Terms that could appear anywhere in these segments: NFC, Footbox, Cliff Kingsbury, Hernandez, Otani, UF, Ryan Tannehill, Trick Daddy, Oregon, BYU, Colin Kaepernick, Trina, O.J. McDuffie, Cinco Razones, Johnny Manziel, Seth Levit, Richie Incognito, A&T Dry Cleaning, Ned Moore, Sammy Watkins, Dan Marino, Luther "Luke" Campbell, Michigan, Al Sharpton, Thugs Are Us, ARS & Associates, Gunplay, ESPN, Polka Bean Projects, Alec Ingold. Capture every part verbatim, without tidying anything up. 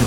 you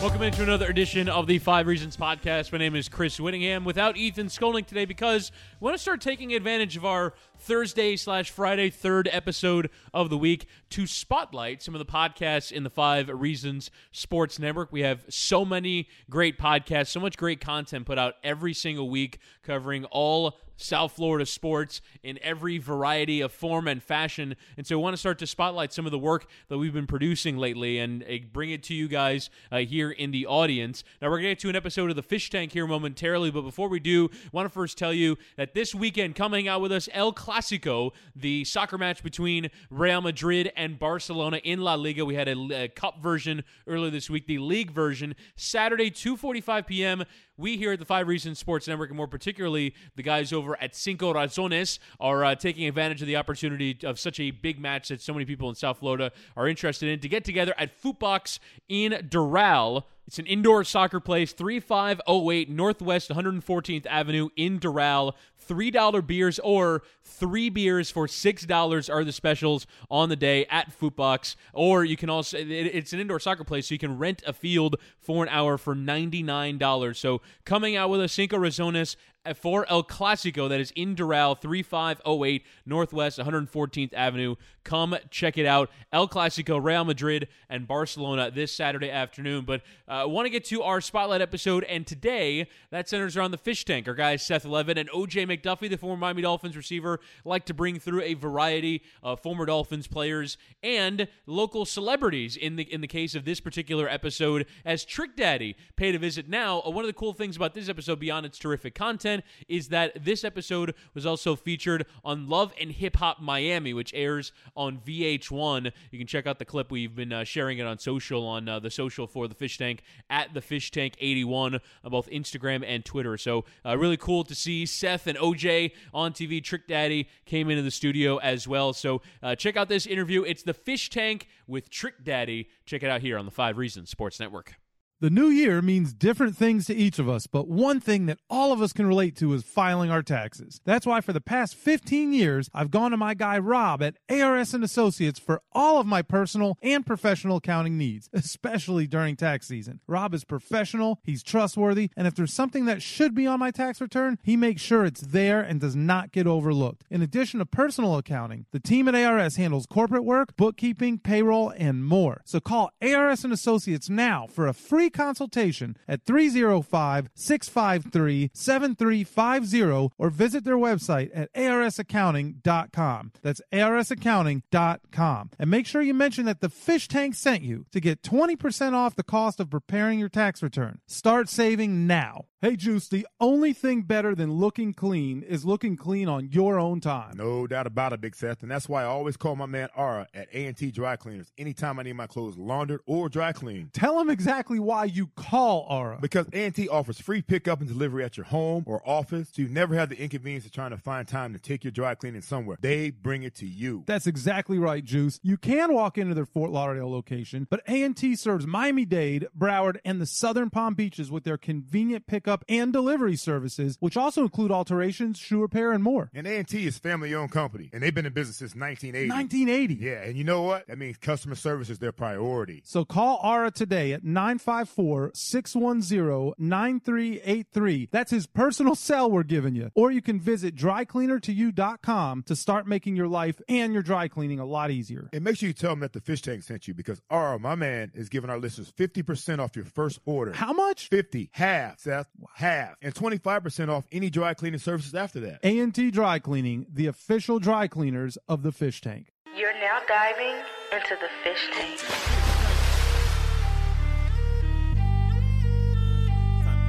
Welcome into another edition of the Five Reasons Podcast. My name is Chris Whittingham without Ethan Skolnick today because we want to start taking advantage of our Thursday slash Friday third episode of the week to spotlight some of the podcasts in the Five Reasons Sports Network. We have so many great podcasts, so much great content put out every single week covering all South Florida sports in every variety of form and fashion. And so I want to start to spotlight some of the work that we've been producing lately and uh, bring it to you guys uh, here in the audience. Now we're going to get to an episode of the Fish Tank here momentarily, but before we do, I want to first tell you that this weekend coming out with us, El Clasico, the soccer match between Real Madrid and Barcelona in La Liga. We had a, a cup version earlier this week, the league version, Saturday, two forty-five p.m., we here at the Five Reasons Sports Network, and more particularly the guys over at Cinco Razones, are uh, taking advantage of the opportunity of such a big match that so many people in South Florida are interested in to get together at Footbox in Doral. It's an indoor soccer place, thirty-five oh eight Northwest one hundred fourteenth Avenue in Doral. three dollars beers or three beers for six dollars are the specials on the day at Footbox. Or you can also, it's an indoor soccer place, so you can rent a field for an hour for ninety-nine dollars. So coming out with a Cinco Razones for El Clasico, that is in Doral, thirty-five oh eight Northwest one hundred fourteenth Avenue. Come check it out. El Clasico, Real Madrid, and Barcelona this Saturday afternoon. But I uh, want to get to our Spotlight episode, and today that centers around the Fish Tank. Our guys Seth Levit and O J McDuffie, the former Miami Dolphins receiver, like to bring through a variety of former Dolphins players and local celebrities in the in the case of this particular episode, as Trick Daddy paid a visit. Now, one of the cool things about this episode, beyond its terrific content, is that this episode was also featured on Love and Hip Hop Miami, which airs on V H one. You can check out the clip. We've been uh, sharing it on social, on uh, the social for the Fish Tank, at the Fish Tank eighty-one on both Instagram and Twitter. So uh, really cool to see Seth and O J on T V. Trick Daddy came into the studio as well. So uh, check out this interview. It's the Fish Tank with Trick Daddy. Check it out here on the Five Reasons Sports Network. The new year means different things to each of us, but one thing that all of us can relate to is filing our taxes. That's why for the past fifteen years, I've gone to my guy Rob at A R S and Associates for all of my personal and professional accounting needs, especially during tax season. Rob is professional, he's trustworthy, and if there's something that should be on my tax return, he makes sure it's there and does not get overlooked. In addition to personal accounting, the team at A R S handles corporate work, bookkeeping, payroll, and more. So call A R S and Associates now for a free consultation at three oh five, six five three, seven three five zero or visit their website at A R S accounting dot com. That's A R S accounting dot com. And make sure you mention that the Fish Tank sent you to get twenty percent off the cost of preparing your tax return. Start saving now. Hey, Juice, the only thing better than looking clean is looking clean on your own time. No doubt about it, Big Seth. And that's why I always call my man Ara at A and T Dry Cleaners anytime I need my clothes laundered or dry cleaned. Tell him exactly why you call Ara. Because A and T offers free pickup and delivery at your home or office, so you never have the inconvenience of trying to find time to take your dry cleaning somewhere. They bring it to you. That's exactly right, Juice. You can walk into their Fort Lauderdale location, but A and T serves Miami-Dade, Broward, and the Southern Palm Beaches with their convenient pickup and delivery services, which also include alterations, shoe repair, and more. And A and T is family-owned company, and they've been in business since nineteen eighty. nineteen eighty? Yeah, and you know what? That means customer service is their priority. So call Ara today at 955 eight five four, six one zero, nine three eight three. That's his personal cell we're giving you. Or you can visit dry cleaner to you dot com to start making your life and your dry cleaning a lot easier. And make sure you tell them that the Fish Tank sent you, because R, my man, is giving our listeners fifty percent off your first order. How much? fifty. Half, Seth. Wow. Half. And twenty-five percent off any dry cleaning services after that. A and T Dry Cleaning, the official dry cleaners of the Fish Tank. You're now diving into the Fish Tank.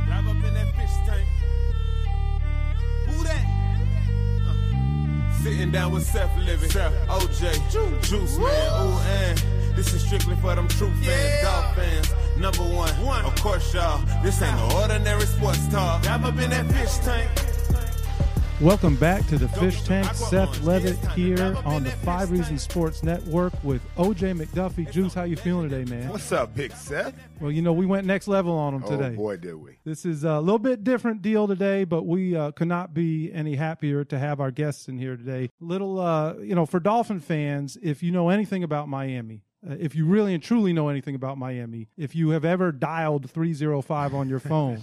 Dive up in that fish tank. Who that? Uh. Sitting down with Seth Levit, Seth, O J, Juice, Juice Man, ooh, and this is strictly for them true fans, yeah. Dog fans. Number one, one, of course, y'all. This ain't no ordinary sports talk. Dive up in that fish tank. Welcome back to the Fish Tank. Seth Levit here on the Five Reasons Sports Network with O J. McDuffie. Juice, how you feeling today, man? What's up, Big Seth? Well, you know, we went next level on him today. Oh, boy, did we. This is a little bit different deal today, but we uh, could not be any happier to have our guests in here today. Little, uh, you know, for Dolphin fans, if you know anything about Miami, if you really and truly know anything about Miami, if you have ever dialed three oh five on your phone,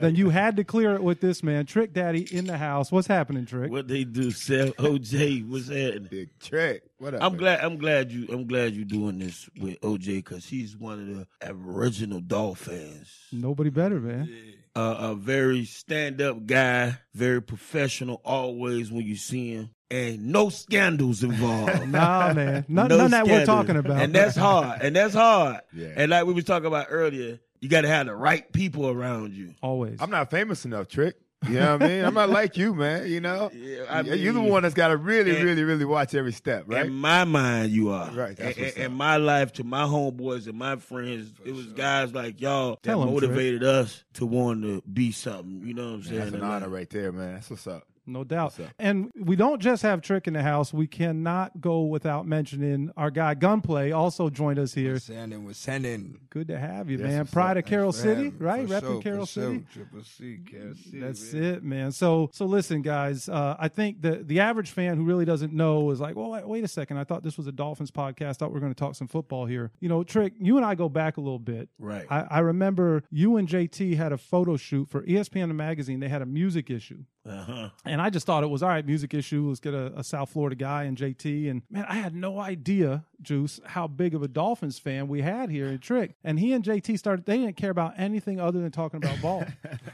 then you had to clear it with this man, Trick Daddy in the house. What's happening, Trick? What they do, Seth? O J, what's happening? Big Trick. What up, I'm man? glad. I'm glad you. I'm glad you're doing this with O J, because he's one of the Aboriginal Dolphins. Nobody better, man. Yeah. Uh, a very stand-up guy, very professional. Always when you see him. And no scandals involved. Nah, man. None, no none that we're talking about. And that's hard. And that's hard. Yeah. And like we were talking about earlier, you got to have the right people around you. Always. I'm not famous enough, Trick. You know what I mean? I'm not like you, man, you know? Yeah, I mean, you're the one that's got to really, and, really, really watch every step, right? In my mind, you are. Right. That's and, what's and my life, to my homeboys and my friends, for it was sure. Guys like y'all that Tell motivated them, us to want to be something. You know what I'm saying? That's an honor right there, man. That's what's up. No doubt. And we don't just have Trick in the house. We cannot go without mentioning our guy Gunplay also joined us here. We're sending, we're sending. Good to have you, yes, man. Pride of Carroll City, right? Repping sure, Carroll City. Sure. Triple C, Carroll City. That's man. it, man. So, so listen, guys, uh, I think the, the average fan who really doesn't know is like, well, wait, wait a second. I thought this was a Dolphins podcast. I thought we were going to talk some football here. You know, Trick, you and I go back a little bit. Right. I, I remember you and J T had a photo shoot for E S P N the magazine. They had a music issue. Uh-huh. And I just thought it was, all right, music issue, let's get a, a South Florida guy and J T. And, man, I had no idea, Juice, how big of a Dolphins fan we had here in Trick. And he and J T started, they didn't care about anything other than talking about ball.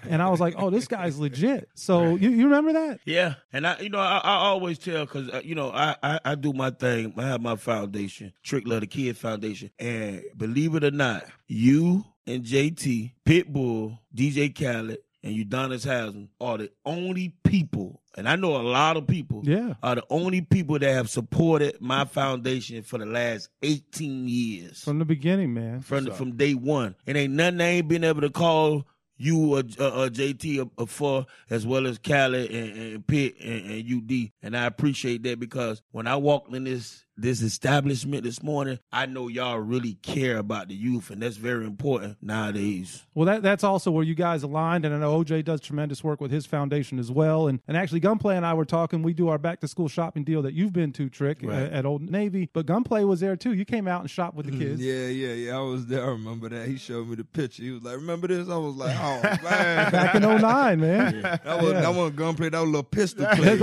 And I was like, oh, this guy's legit. So you, you remember that? Yeah. And, I, you know, I, I always tell, because, you know, I, I, I do my thing. I have my foundation, Trick Love the Kid Foundation. And believe it or not, you and J T, Pitbull, D J Khaled, and Udonis Haslem are the only people, and I know a lot of people, yeah. are the only people that have supported my foundation for the last eighteen years. From the beginning, man. From the, from day one. It ain't nothing I ain't been able to call you or, or, or J T or, or for, as well as Khaled and, and Pitt and, and U D. And I appreciate that, because when I walked in this this establishment this morning, I know y'all really care about the youth, and that's very important nowadays. Well, that that's also where you guys aligned, and I know O J does tremendous work with his foundation as well. And and actually, Gunplay and I were talking. We do our back-to-school shopping deal that you've been to, Trick, right. at, at Old Navy. But Gunplay was there, too. You came out and shopped with the kids. Yeah, yeah, yeah. I was there. I remember that. He showed me the picture. He was like, remember this? I was like, oh, man. Back in oh nine, man. Yeah. That wasn't yeah. that Gunplay. That was a little pistol play.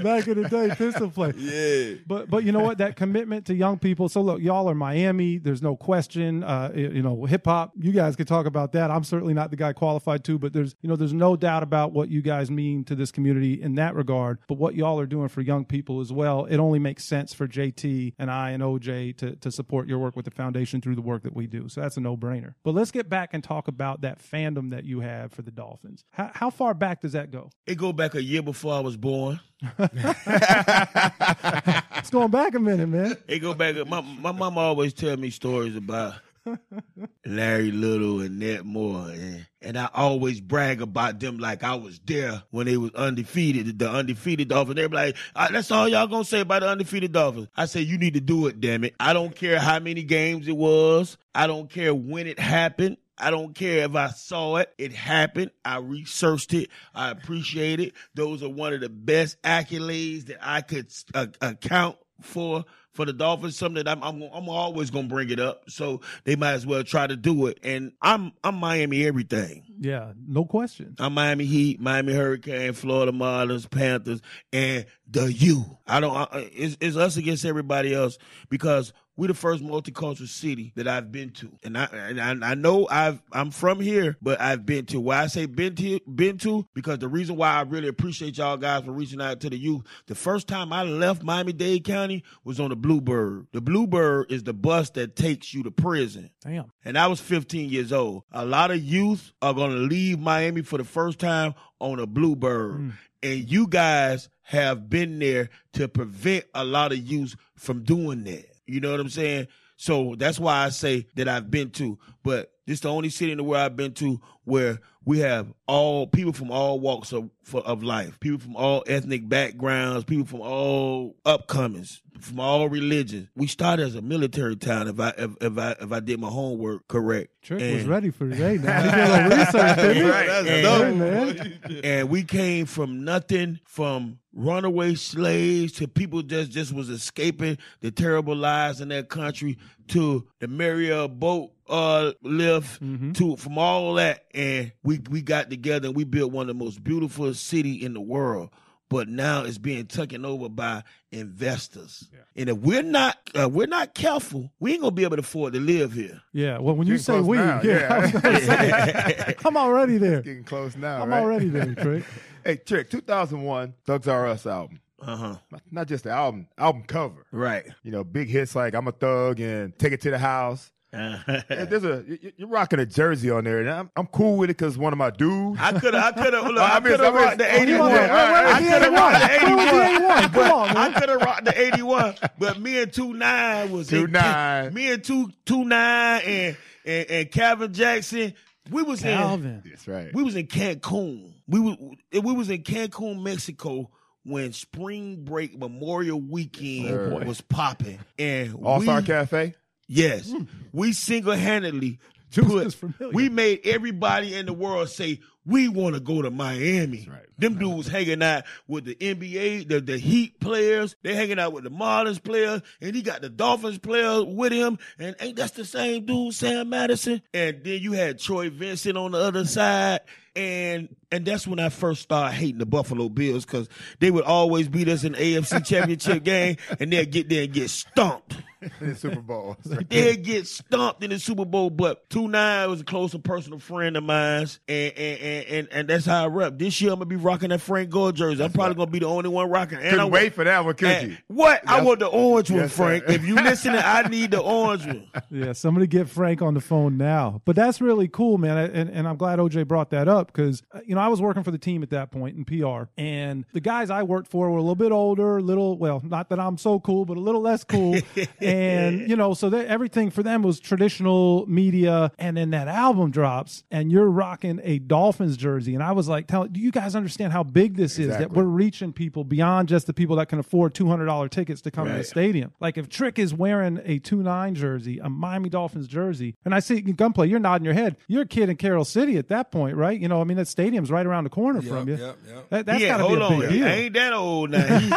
Back in the day, pistol play. Yeah, but but you know what? That commitment to young people. So look, y'all are Miami. There's no question. Uh, you know, hip hop. You guys could talk about that. I'm certainly not the guy qualified to, but there's you know there's no doubt about what you guys mean to this community in that regard. But what y'all are doing for young people as well, it only makes sense for J T and I and O J to to support your work with the foundation through the work that we do. So that's a no brainer. But let's get back and talk about that fandom that you have for the Dolphins. How, how far back does that go? It go back a year before I was born. It's going back a minute, man. It go back. My my mom always tell me stories about Larry Little and Ned Moore, and, and I always brag about them like I was there when they was undefeated, the undefeated Dolphins. They be like, that's all y'all gonna say about the undefeated Dolphins. I say, you need to do it, damn it. I don't care how many games it was. I don't care when it happened. I don't care if I saw it. It happened. I researched it. I appreciate it. Those are one of the best accolades that I could uh, account for for the Dolphins, something that I'm I'm, I'm always gonna bring it up. So they might as well try to do it. And I'm I'm Miami everything. Yeah, no question. I'm Miami Heat, Miami Hurricane, Florida Marlins, Panthers, and the U. I don't. I, it's, it's us against everybody else because we're the first multicultural city that I've been to, and I and I, I know I've I'm from here, but I've been to. Why I say been to been to because the reason why I really appreciate y'all guys for reaching out to the youth. The first time I left Miami-Dade County was on the Bluebird. The Bluebird is the bus that takes you to prison. Damn. And I was fifteen years old. A lot of youth are gonna leave Miami for the first time on a Bluebird, mm. and you guys have been there to prevent a lot of youth from doing that. You know what I'm saying? So that's why I say that I've been to. But this is the only city in the world I've been to where we have all people from all walks of, for, of life, people from all ethnic backgrounds, people from all upcomings, from all religions. We started as a military town, if I if, if I if I did my homework correct. Trick and, was ready for today. Now he did a research, didn't he? Right. And, and, and we came from nothing, from runaway slaves to people that just was escaping the terrible lives in that country to the Marriott boat uh, lift, mm-hmm. to from all that, and we we got together and we built one of the most beautiful city in the world. But now it's being taken over by investors, yeah. and if we're not uh, we're not careful, we ain't gonna be able to afford to live here. Yeah, well, when you getting say we, now, yeah, yeah. I'm already there. Getting close now. I'm right? already there, Trick. Hey, Trick, two thousand one Thugs R Us album. Uh-huh. Not just the album, album cover. Right. You know, big hits like I'm a Thug and Take It to the House. Uh-huh. There's a you're rocking a jersey on there, and I'm I'm cool with it because one of my dudes. I could have I could have look, I could have rocked the eighty-one. I could have rocked the eighty-one. Come on, I could have rocked the eighty-one. But me and two nine was two nine. Me and two two nine and and and Calvin Jackson. We was Calvin. in. That's right. We was in Cancun. We was we was in Cancun, Mexico. When spring break Memorial Weekend oh was popping, and All Star Cafe, yes, mm. we single handedly put. We made everybody in the world say we want to go to Miami. Right. Them right. dudes hanging out with the N B A, the, the Heat players. They hanging out with the Marlins players, and he got the Dolphins players with him. And ain't that the same dude, Sam Madison? And then you had Troy Vincent on the other side. And and that's when I first started hating the Buffalo Bills because they would always beat us in the A F C Championship game, and they'd get there and get stomped. In the Super Bowl. Right. They'd get stomped in the Super Bowl, but two nine was a close and personal friend of mine, and, and, and, and, and that's how I rep. This year I'm going to be rocking that Frank Gore jersey. That's I'm probably right. going to be the only one rocking. And couldn't I, wait for that one, could and, you? What? That's, I want the orange one, yes, Frank. Sir. If you listening, I need the orange one. Yeah, somebody get Frank on the phone now. But that's really cool, man, and, and I'm glad O J brought that up. Because, you know, I was working for the team at that point in P R, and the guys I worked for were a little bit older, a little, well, not that I'm so cool, but a little less cool. And, you know, so they, everything for them was traditional media. And then that album drops and you're rocking a Dolphins jersey. And I was like, tell, do you guys understand how big this exactly. is that we're reaching people beyond just the people that can afford two hundred dollars tickets to come right. to the stadium? Like if Trick is wearing a two nine jersey, a Miami Dolphins jersey, and I see Gunplay, you're nodding your head. You're a kid in Carroll City at that point, right? You know, I mean, that stadium's right around the corner yep, from you. Yep, yep. That, that's yeah, got to be a big on, deal. I ain't that old now.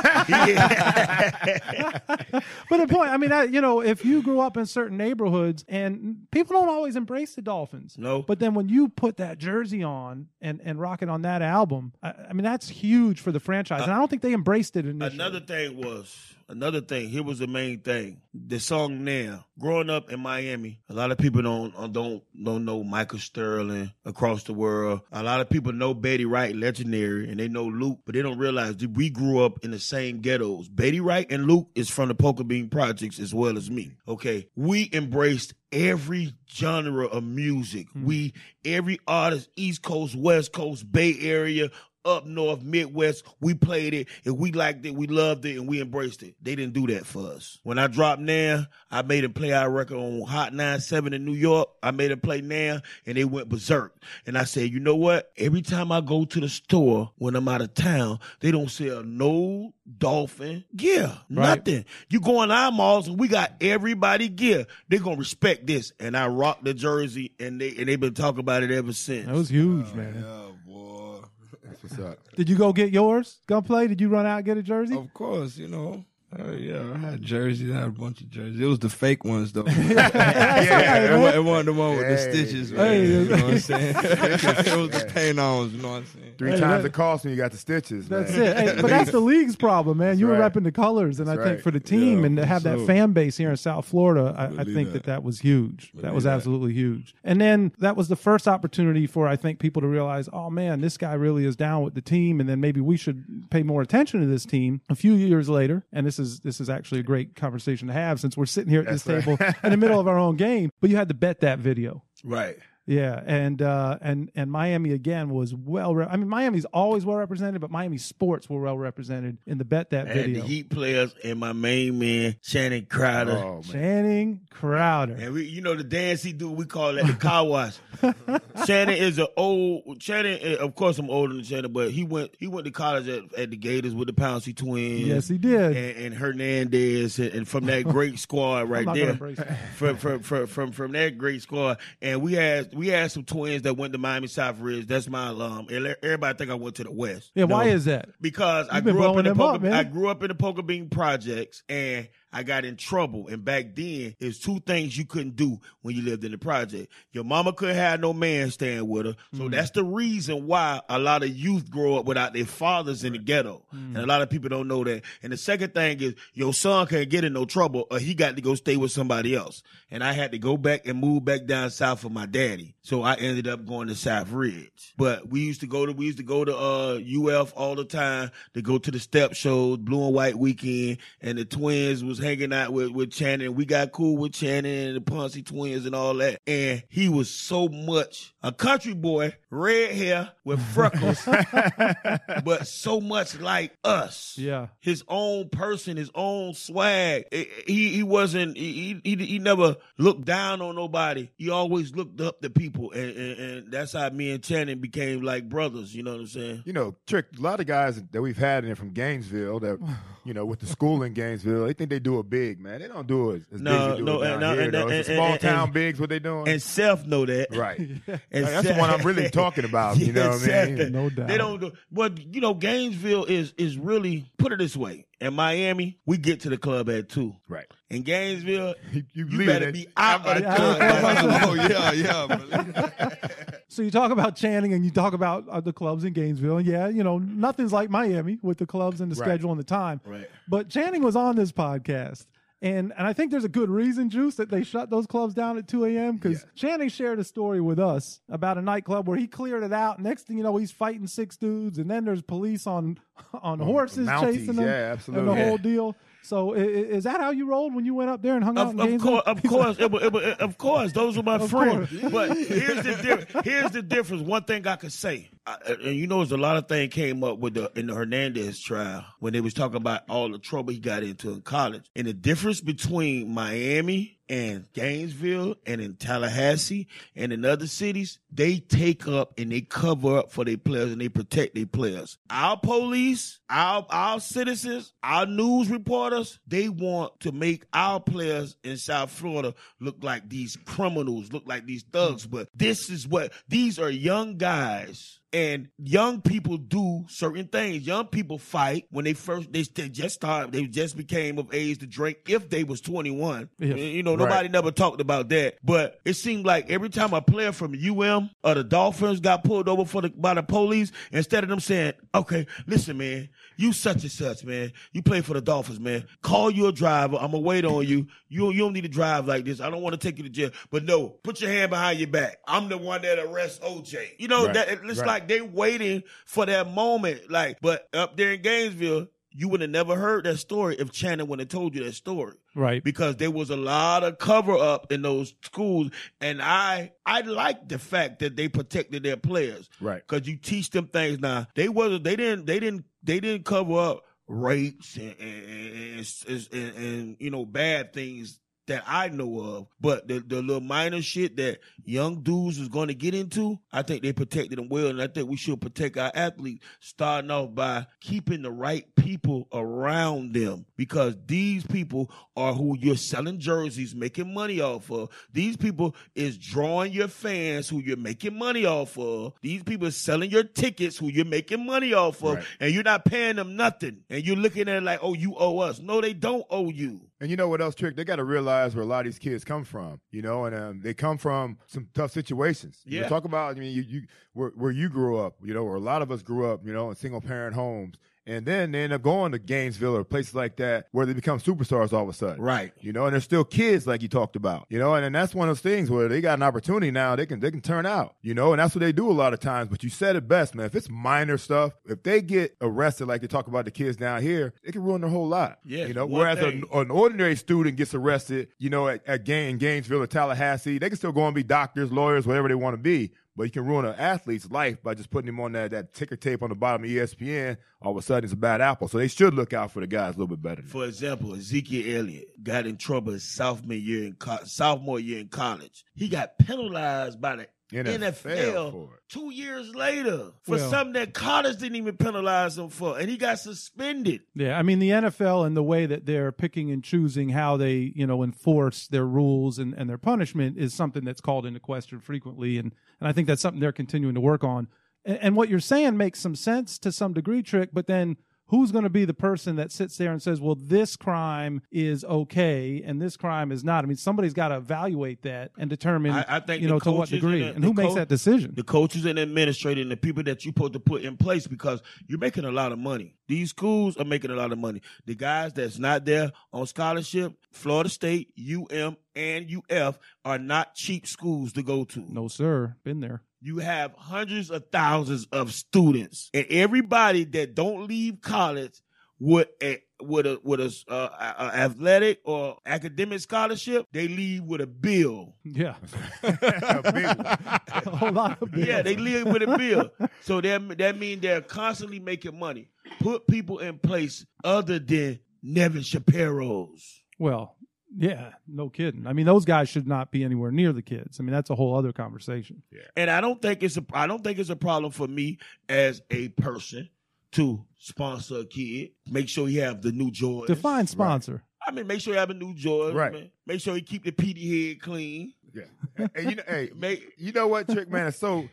But the point, I mean, I, you know, if you grew up in certain neighborhoods, and people don't always embrace the Dolphins. No. But then when you put that jersey on and, and rock it on that album, I, I mean, that's huge for the franchise. Uh, and I don't think they embraced it initially. Another thing was, another thing, here was the main thing. The song Now. Growing up in Miami, a lot of people don't don't don't know Michael Sterling across the world. A lot of people know Betty Wright, legendary, and they know Luke, but they don't realize that we grew up in the same ghettos. Betty Wright and Luke is from the Polka Bean Projects as well as me. Okay, we embraced every genre of music. Mm-hmm. We, every artist, East Coast, West Coast, Bay Area, up north, Midwest, we played it, and we liked it, we loved it, and we embraced it. They didn't do that for us. When I dropped Now, I made them play our record on Hot ninety-seven in New York. I made them play Now, and they went berserk. And I said, you know what? Every time I go to the store when I'm out of town, they don't sell no Dolphin gear, right. nothing. You go in our malls, and we got everybody gear. They're going to respect this. And I rocked the jersey, and, they, and they've been talking about it ever since. That was huge, oh, man. Yeah, boy. What's up? Did you go get yours? Gunplay? Did you run out and get a jersey? Of course, you know. Oh, yeah. I had jerseys. I had a bunch of jerseys. It was the fake ones, though. Yeah. Right, it wasn't the one with hey. the stitches. Hey. You know what I'm saying? It was the paint-ons, you know what I'm saying? Three hey, times that, the cost when you got the stitches, that's man. That's it. Hey, but that's the league's problem, man. That's you were right. repping the colors, and that's I think right. for the team, yeah, and to have so. that fan base here in South Florida, I, I think that. that that was huge. Believe that was absolutely that. huge. And then that was the first opportunity for, I think, people to realize, oh, man, this guy really is down with the team, and then maybe we should pay more attention to this team. A few years later, and this is this is actually a great conversation to have since we're sitting here at That's this right. table in the middle of our own game. But you had to bet that video, right? Yeah, and uh, and and Miami again was well. Re- I mean, Miami's always well represented, but Miami sports were well represented in the bet that I video. Had the Heat players and my main man Channing Crowder. Oh, man. Channing Crowder, and we, you know, the dance he do, we call that the car wash. Channing is an old Channing. Of course, I'm older than Channing, but he went he went to college at, at the Gators with the Pouncey Twins. Yes, he did. And, and Hernandez, and, and from that great squad right there, from, from from from from that great squad, and we had. We had some twins that went to Miami South Ridge. That's my alum. Everybody think I went to the West. Yeah, no. Why is that? Because You've I grew up in the Polka, up, I grew up in the Polka Bean Projects, and I got in trouble. And back then, it's two things you couldn't do when you lived in the project. Your mama couldn't have no man staying with her. So mm. that's the reason why a lot of youth grow up without their fathers in the ghetto. Mm. And a lot of people don't know that. And the second thing is your son can't get in no trouble or he got to go stay with somebody else. And I had to go back and move back down south for my daddy. So I ended up going to South Ridge. But we used to go to, we used to go to uh, U F all the time to go to the step shows, Blue and White Weekend, and the twins was hanging out with, with Channing. We got cool with Channing and the Pouncey Twins and all that. And he was so much a country boy, red hair with freckles, but so much like us. Yeah. His own person, his own swag. He he wasn't, he, he, he never looked down on nobody. He always looked up to people. And, and, and that's how me and Channing became like brothers. You know what I'm saying? You know, Trick, a lot of guys that we've had in here from Gainesville that, you know, with the school in Gainesville, they think they do a big, man. They don't do it as no, big as you do no, it down no, here, and, and, it's and, small and, town and, bigs, what they doing. And Seth know that. Right. Yeah. And that's Seth, the one I'm really talking about, yeah, you know what Seth, I mean? No doubt. They don't do But, you know, Gainesville is is really, put it this way, in Miami, we get to the club at two. Right. In Gainesville, you, you, you better it. be out of the club. Oh, yeah, yeah. So you talk about Channing and you talk about uh, the clubs in Gainesville. Yeah, you know, nothing's like Miami with the clubs and the right. schedule and the time. Right. But Channing was on this podcast. And and I think there's a good reason, Juice, that they shut those clubs down at two a.m. because yeah. Channing shared a story with us about a nightclub where he cleared it out. Next thing you know, he's fighting six dudes, and then there's police on on oh, horses Mounties. chasing them, yeah, absolutely. and the yeah. whole deal. So is that how you rolled when you went up there and hung of, out? In of, course, of course, it, it, it, of course, those were my of friends. Course. But here's the difference. Here's the difference. One thing I could say, I, and you know, there's a lot of things came up with the in the Hernandez trial when they was talking about all the trouble he got into in college, and the difference between Miami and Gainesville and in Tallahassee and in other cities, they take up and they cover up for their players and they protect their players. Our police, our our citizens, our news reporters, they want to make our players in South Florida look like these criminals, look like these thugs. But this is what, these are young guys. And young people do certain things. Young people fight when they first, they, they just started, they just became of age to drink if they was twenty-one. Yeah. You know, nobody right. never talked about that. But it seemed like every time a player from U M or the Dolphins got pulled over for the, by the police, instead of them saying, okay, listen, man, you such and such, man. You play for the Dolphins, man. Call your driver. I'm going to wait on you. you. You don't need to drive like this. I don't want to take you to jail. But no, put your hand behind your back. I'm the one that arrests O J. You know, right. that it's right. like, they waiting for that moment. Like, but up there in Gainesville, you would have never heard that story if Channing wouldn't have told you that story. Right. Because there was a lot of cover up in those schools. And I I like the fact that they protected their players. Right. Because you teach them things now. They wasn't they didn't they didn't they didn't cover up rapes and and, and, and, and, and you know, bad things that I know of. But the, the little minor shit that young dudes was going to get into, I think they protected them well, and I think we should protect our athletes, starting off by keeping the right people around them, because these people are who you're selling jerseys, making money off of. These people is drawing your fans who you're making money off of. These people are selling your tickets who you're making money off of, right. And you're not paying them nothing. And you're looking at it like, oh, you owe us. No, they don't owe you. And you know what else, Trick? They got to realize where a lot of these kids come from, you know, and um, they come from some tough situations. Yeah. You know, talk about, I mean, you, you where, where you grew up, you know, where a lot of us grew up, you know, in single-parent homes. And then they end up going to Gainesville or places like that where they become superstars all of a sudden. Right. You know, and they're still kids like you talked about. You know, and, and that's one of those things where they got an opportunity now. They can they can turn out, you know, and that's what they do a lot of times. But you said it best, man. If it's minor stuff, if they get arrested like they talk about the kids down here, it can ruin their whole life. Yeah. You know, whereas a, an ordinary student gets arrested, you know, at, at Gain, Gainesville or Tallahassee, they can still go and be doctors, lawyers, whatever they want to be. But you can ruin an athlete's life by just putting him on that, that ticker tape on the bottom of E S P N. All of a sudden, it's a bad apple. So they should look out for the guys a little bit better. For example, Ezekiel Elliott got in trouble his sophomore year in, co- sophomore year in college. He got penalized by the N F L two years later for well, something that college didn't even penalize him for, and he got suspended. Yeah, I mean, the N F L and the way that they're picking and choosing how they, you know, enforce their rules and, and their punishment is something that's called into question frequently, and, and I think that's something they're continuing to work on. And, and what you're saying makes some sense to some degree, Trick, but then who's going to be the person that sits there and says, well, this crime is okay and this crime is not? I mean, somebody's got to evaluate that and determine, I, I think you know, to what degree and, the, and who co- makes that decision. The coaches and administrators and the people that you're supposed to put in place, because you're making a lot of money. These schools are making a lot of money. The guys that's not there on scholarship, Florida State, U M, and U F are not cheap schools to go to. No, sir. Been there. You have hundreds of thousands of students, and everybody that don't leave college with a with a with a, uh, a, a athletic or academic scholarship, they leave with a bill. Yeah, a big one. A lot of bills. Yeah, they leave with a bill. So that that means they're constantly making money. Put people in place other than Nevin Shapiro's. Well. Yeah, no kidding. I mean, those guys should not be anywhere near the kids. I mean, that's a whole other conversation. Yeah. And I don't think it's a I don't think it's a problem for me as a person to sponsor a kid. Make sure he have the new Jordans. Define sponsor. Right. I mean, make sure you have a new Jordan. Right. Man. Make sure you keep the P D head clean. Yeah. And you know, hey, make, you know what, Trick, man? It's so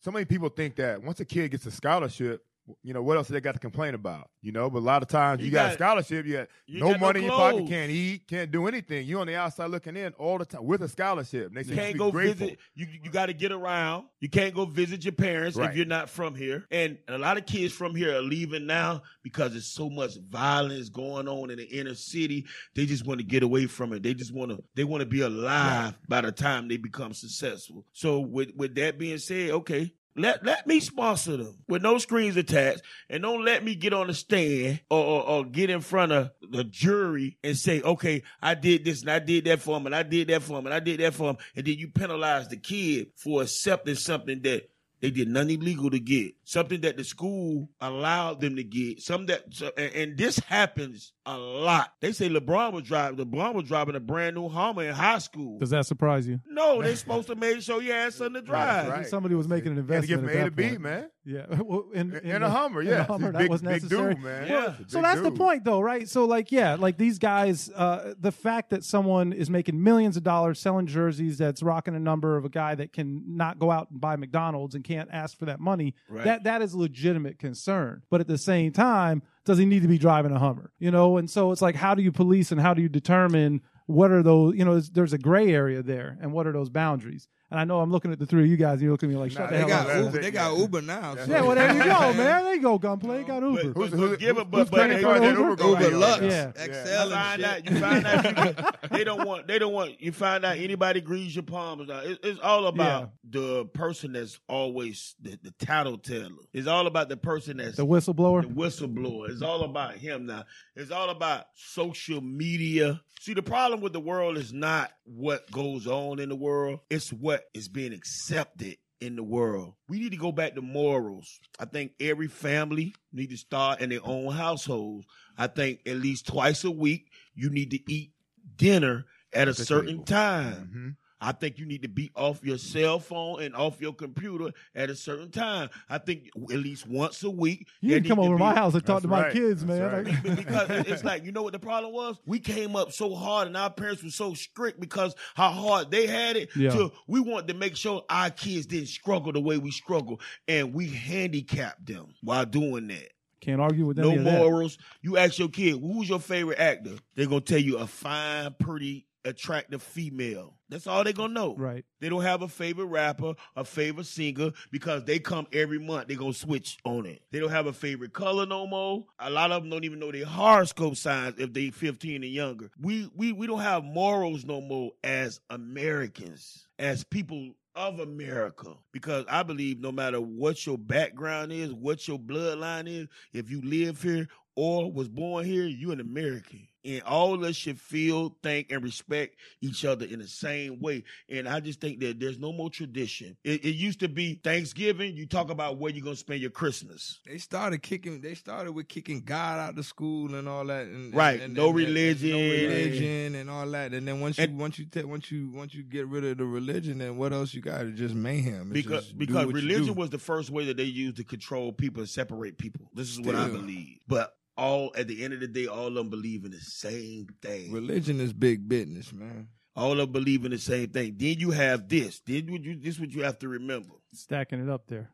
so many people think that once a kid gets a scholarship, you know, what else they got to complain about? You know, but a lot of times you, you got, got a scholarship, you got you no got money no in your pocket, can't eat, can't do anything. You're on the outside looking in all the time with a scholarship. They say you can't go grateful. visit. You you got to get around. You can't go visit your parents right. if you're not from here. And a lot of kids from here are leaving now because there's so much violence going on in the inner city. They just want to get away from it. They just want to. They want to be alive right. by the time they become successful. So with with that being said, okay. Let let me sponsor them with no screens attached, and don't let me get on the stand or, or, or get in front of the jury and say, okay, I did this and I did that for him and I did that for him and I did that for him. And then you penalize the kid for accepting something that they did nothing illegal to get, something that the school allowed them to get. Some that, so, and, and this happens a lot. They say LeBron was driving. LeBron was driving a brand new Hummer in high school. Does that surprise you? No, they're supposed to make sure you had something to drive. Right, right. Somebody was making an investment. You had to get from A to B, man. Yeah, well, in, in, in a, a Hummer, yeah, in a Hummer, that big, was necessary. Big dude, man. Yeah. Well, so that's dude. the point, though, right? So, like, yeah, like these guys, uh, the fact that someone is making millions of dollars selling jerseys that's rocking a number of a guy that can not go out and buy McDonald's and can't ask for that money, right. that that is a legitimate concern. But at the same time, does he need to be driving a Hummer? You know, and so it's like, how do you police and how do you determine what are those? You know, there's, there's a gray area there, and what are those boundaries? And I know I'm looking at the three of you guys, and you're looking at me like, shut nah, the hell got up. Uber, they got Uber now. So. Yeah, well, there you go, man. There you go, Gunplay. They got Uber. But, who's, who's, who's, give a but, but they, Uber? Uber, Uber Lux, yeah. Excel and shit. Out, you find out you, they don't want, they don't want, you find out anybody greases your palms. It, it's all about yeah. the person that's always the, the tattletale. It's all about the person that's the whistleblower. The whistleblower. It's all about him now. It's all about social media. See, the problem with the world is not what goes on in the world. It's what is being accepted in the world. We need to go back to morals. I think every family needs to start in their own households. I think at least twice a week you need to eat dinner at a certain time. Mm-hmm. I think you need to be off your cell phone and off your computer at a certain time. I think at least once a week. You need to come over to my house and talk to my kids, man. Because it's like, you know what the problem was? We came up so hard and our parents were so strict because how hard they had it. Yeah. So we wanted to make sure our kids didn't struggle the way we struggle. And we handicapped them while doing that. Can't argue with them. No morals. You ask your kid, who's your favorite actor? They're going to tell you a fine, pretty, attractive female. That's all they're going to know. Right. They don't have a favorite rapper, a favorite singer, because they come every month. They're going to switch on it. They don't have a favorite color no more. A lot of them don't even know their horoscope signs if they fifteen and younger. We, we, we don't have morals no more as Americans, as people of America, because I believe no matter what your background is, what your bloodline is, if you live here or was born here, you're an American. And all of us should feel, think, and respect each other in the same way. And I just think that there's no more tradition. It, it used to be Thanksgiving. You talk about where you're going to spend your Christmas. They started kicking. They started with kicking God out of school and all that. And, right. And, and, no and, religion. No religion and all that. And then once you and, once you t- once you once you get rid of the religion, then what else you got? It's just mayhem. It's because just because religion was the first way that they used to control people and separate people. This is Still. what I believe. But all at the end of the day, all of them believe in the same thing. Religion is big business, man. All of them believe in the same thing. Then you have this. Then you, this is what you have to remember. Stacking it up there.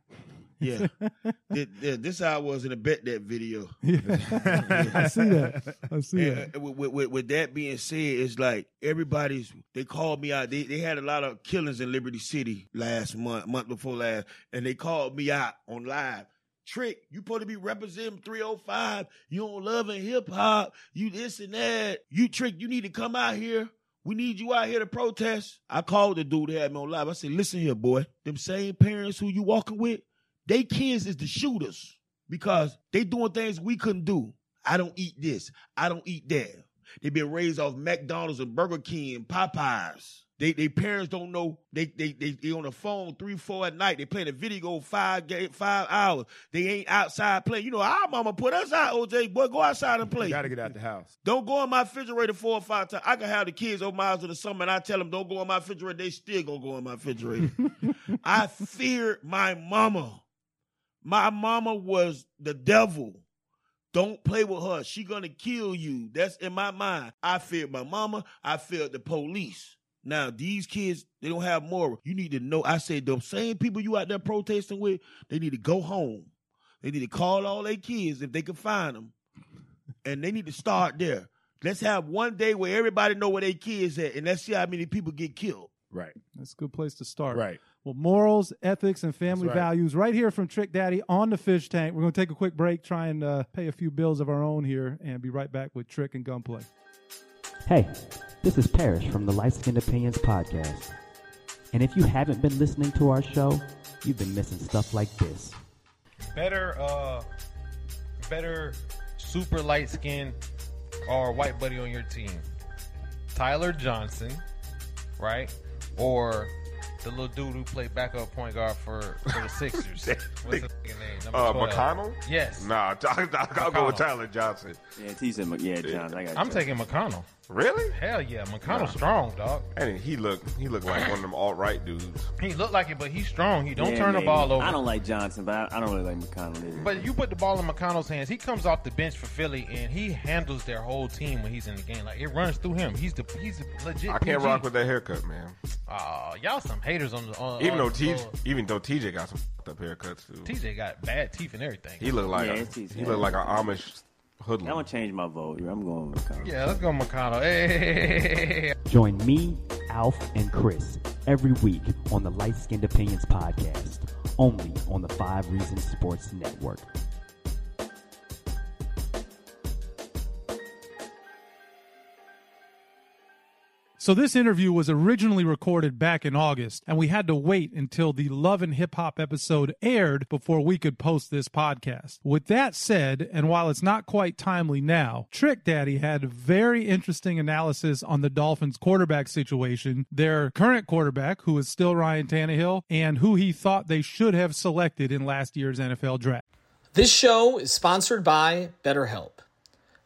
Yeah. this, this how I was in the Bet That video. Yeah. Yeah. I see that. I see and that. With, with, with that being said, it's like everybody's, they called me out. They, they had a lot of killings in Liberty City last month, month before last, and they called me out on live. Trick, you supposed to be representing three oh five. You on Love and Hip Hop. You this and that. You, Trick, you need to come out here. We need you out here to protest. I called the dude that had me on live. I said, listen here, boy. Them same parents who you walking with, they kids is the shooters because they doing things we couldn't do. I don't eat this. I don't eat that. They been raised off McDonald's and Burger King and Popeyes. They, they parents don't know. They, they they they on the phone three, four at night. They playing a video five five hours. They ain't outside playing. You know, our mama put us out, O J. Boy, go outside and play. You got to get out the house. Don't go in my refrigerator four or five times. I can have the kids over my house in the summer, and I tell them, don't go in my refrigerator. They still going to go in my refrigerator. I feared my mama. My mama was the devil. Don't play with her. She going to kill you. That's in my mind. I feared my mama. I feared the police. Now, these kids, they don't have morals. You need to know, I say, the same people you out there protesting with, they need to go home. They need to call all their kids if they can find them. And they need to start there. Let's have one day where everybody know where their kids at, and let's see how many people get killed. Right. That's a good place to start. Right. Well, morals, ethics, and family right. values right here from Trick Daddy on the Fish Tank. We're going to take a quick break, try and uh, pay a few bills of our own here, and be right back with Trick and Gunplay. Hey. This is Parrish from the Light Skin Opinions podcast. And if you haven't been listening to our show, you've been missing stuff like this. Better uh, better super light skin or white buddy on your team. Tyler Johnson, right? Or the little dude who played backup point guard for, for the Sixers. What's his name? Uh, McConnell? Yes. Nah, I'll, I'll go with Tyler Johnson. Yeah, he's in yeah, Johnson. I got I'm taking McConnell. Really? Hell yeah, McConnell nah. strong, dog. And he looked he looked like one of them alt-right dudes. He looked like it, but he's strong. He don't yeah, turn maybe. the ball over. I don't like Johnson, but I, I don't really like McConnell either. But you put the ball in McConnell's hands, he comes off the bench for Philly, and he handles their whole team when he's in the game. Like, it runs through him. He's the he's a legit I can't P G. Rock with that haircut, man. Uh, y'all some haters on the on, even on though T even though T J got some up haircuts too. T J got bad teeth and everything. He looked like yeah, a, he looked like an Amish hoodlum. I'm gonna change my vote. I'm going with McConnell. Yeah, let's go McConnell. Hey. Join me, Alf, and Chris every week on the Light Skinned Opinions podcast, only on the Five Reasons Sports Network. So this interview was originally recorded back in August, and we had to wait until the Love and Hip Hop episode aired before we could post this podcast. With that said, and while it's not quite timely now, Trick Daddy had very interesting analysis on the Dolphins quarterback situation, their current quarterback, who is still Ryan Tannehill, and who he thought they should have selected in last year's N F L draft. This show is sponsored by BetterHelp.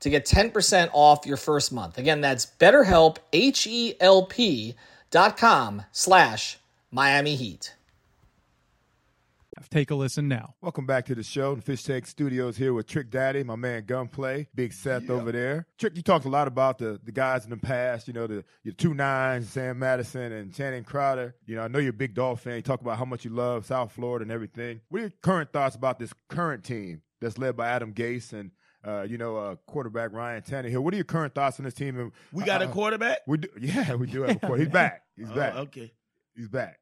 to get ten percent off your first month. Again, that's BetterHelp, H E L P dot com slash Miami Heat. Take a listen now. Welcome back to the show. The Fish Tank Studios here with Trick Daddy, my man Gunplay, Big Seth yeah. over there. Trick, you talked a lot about the, the guys in the past, you know, the your two nines, Sam Madison and Channing Crowder. You know, I know you're a big Dolphin fan. You talk about how much you love South Florida and everything. What are your current thoughts about this current team that's led by Adam Gase and Uh, you know, uh, quarterback Ryan Tannehill? What are your current thoughts on this team? And, we got uh, a quarterback? We do, yeah, we do have a quarterback. He's back. He's uh, back. Okay. He's back.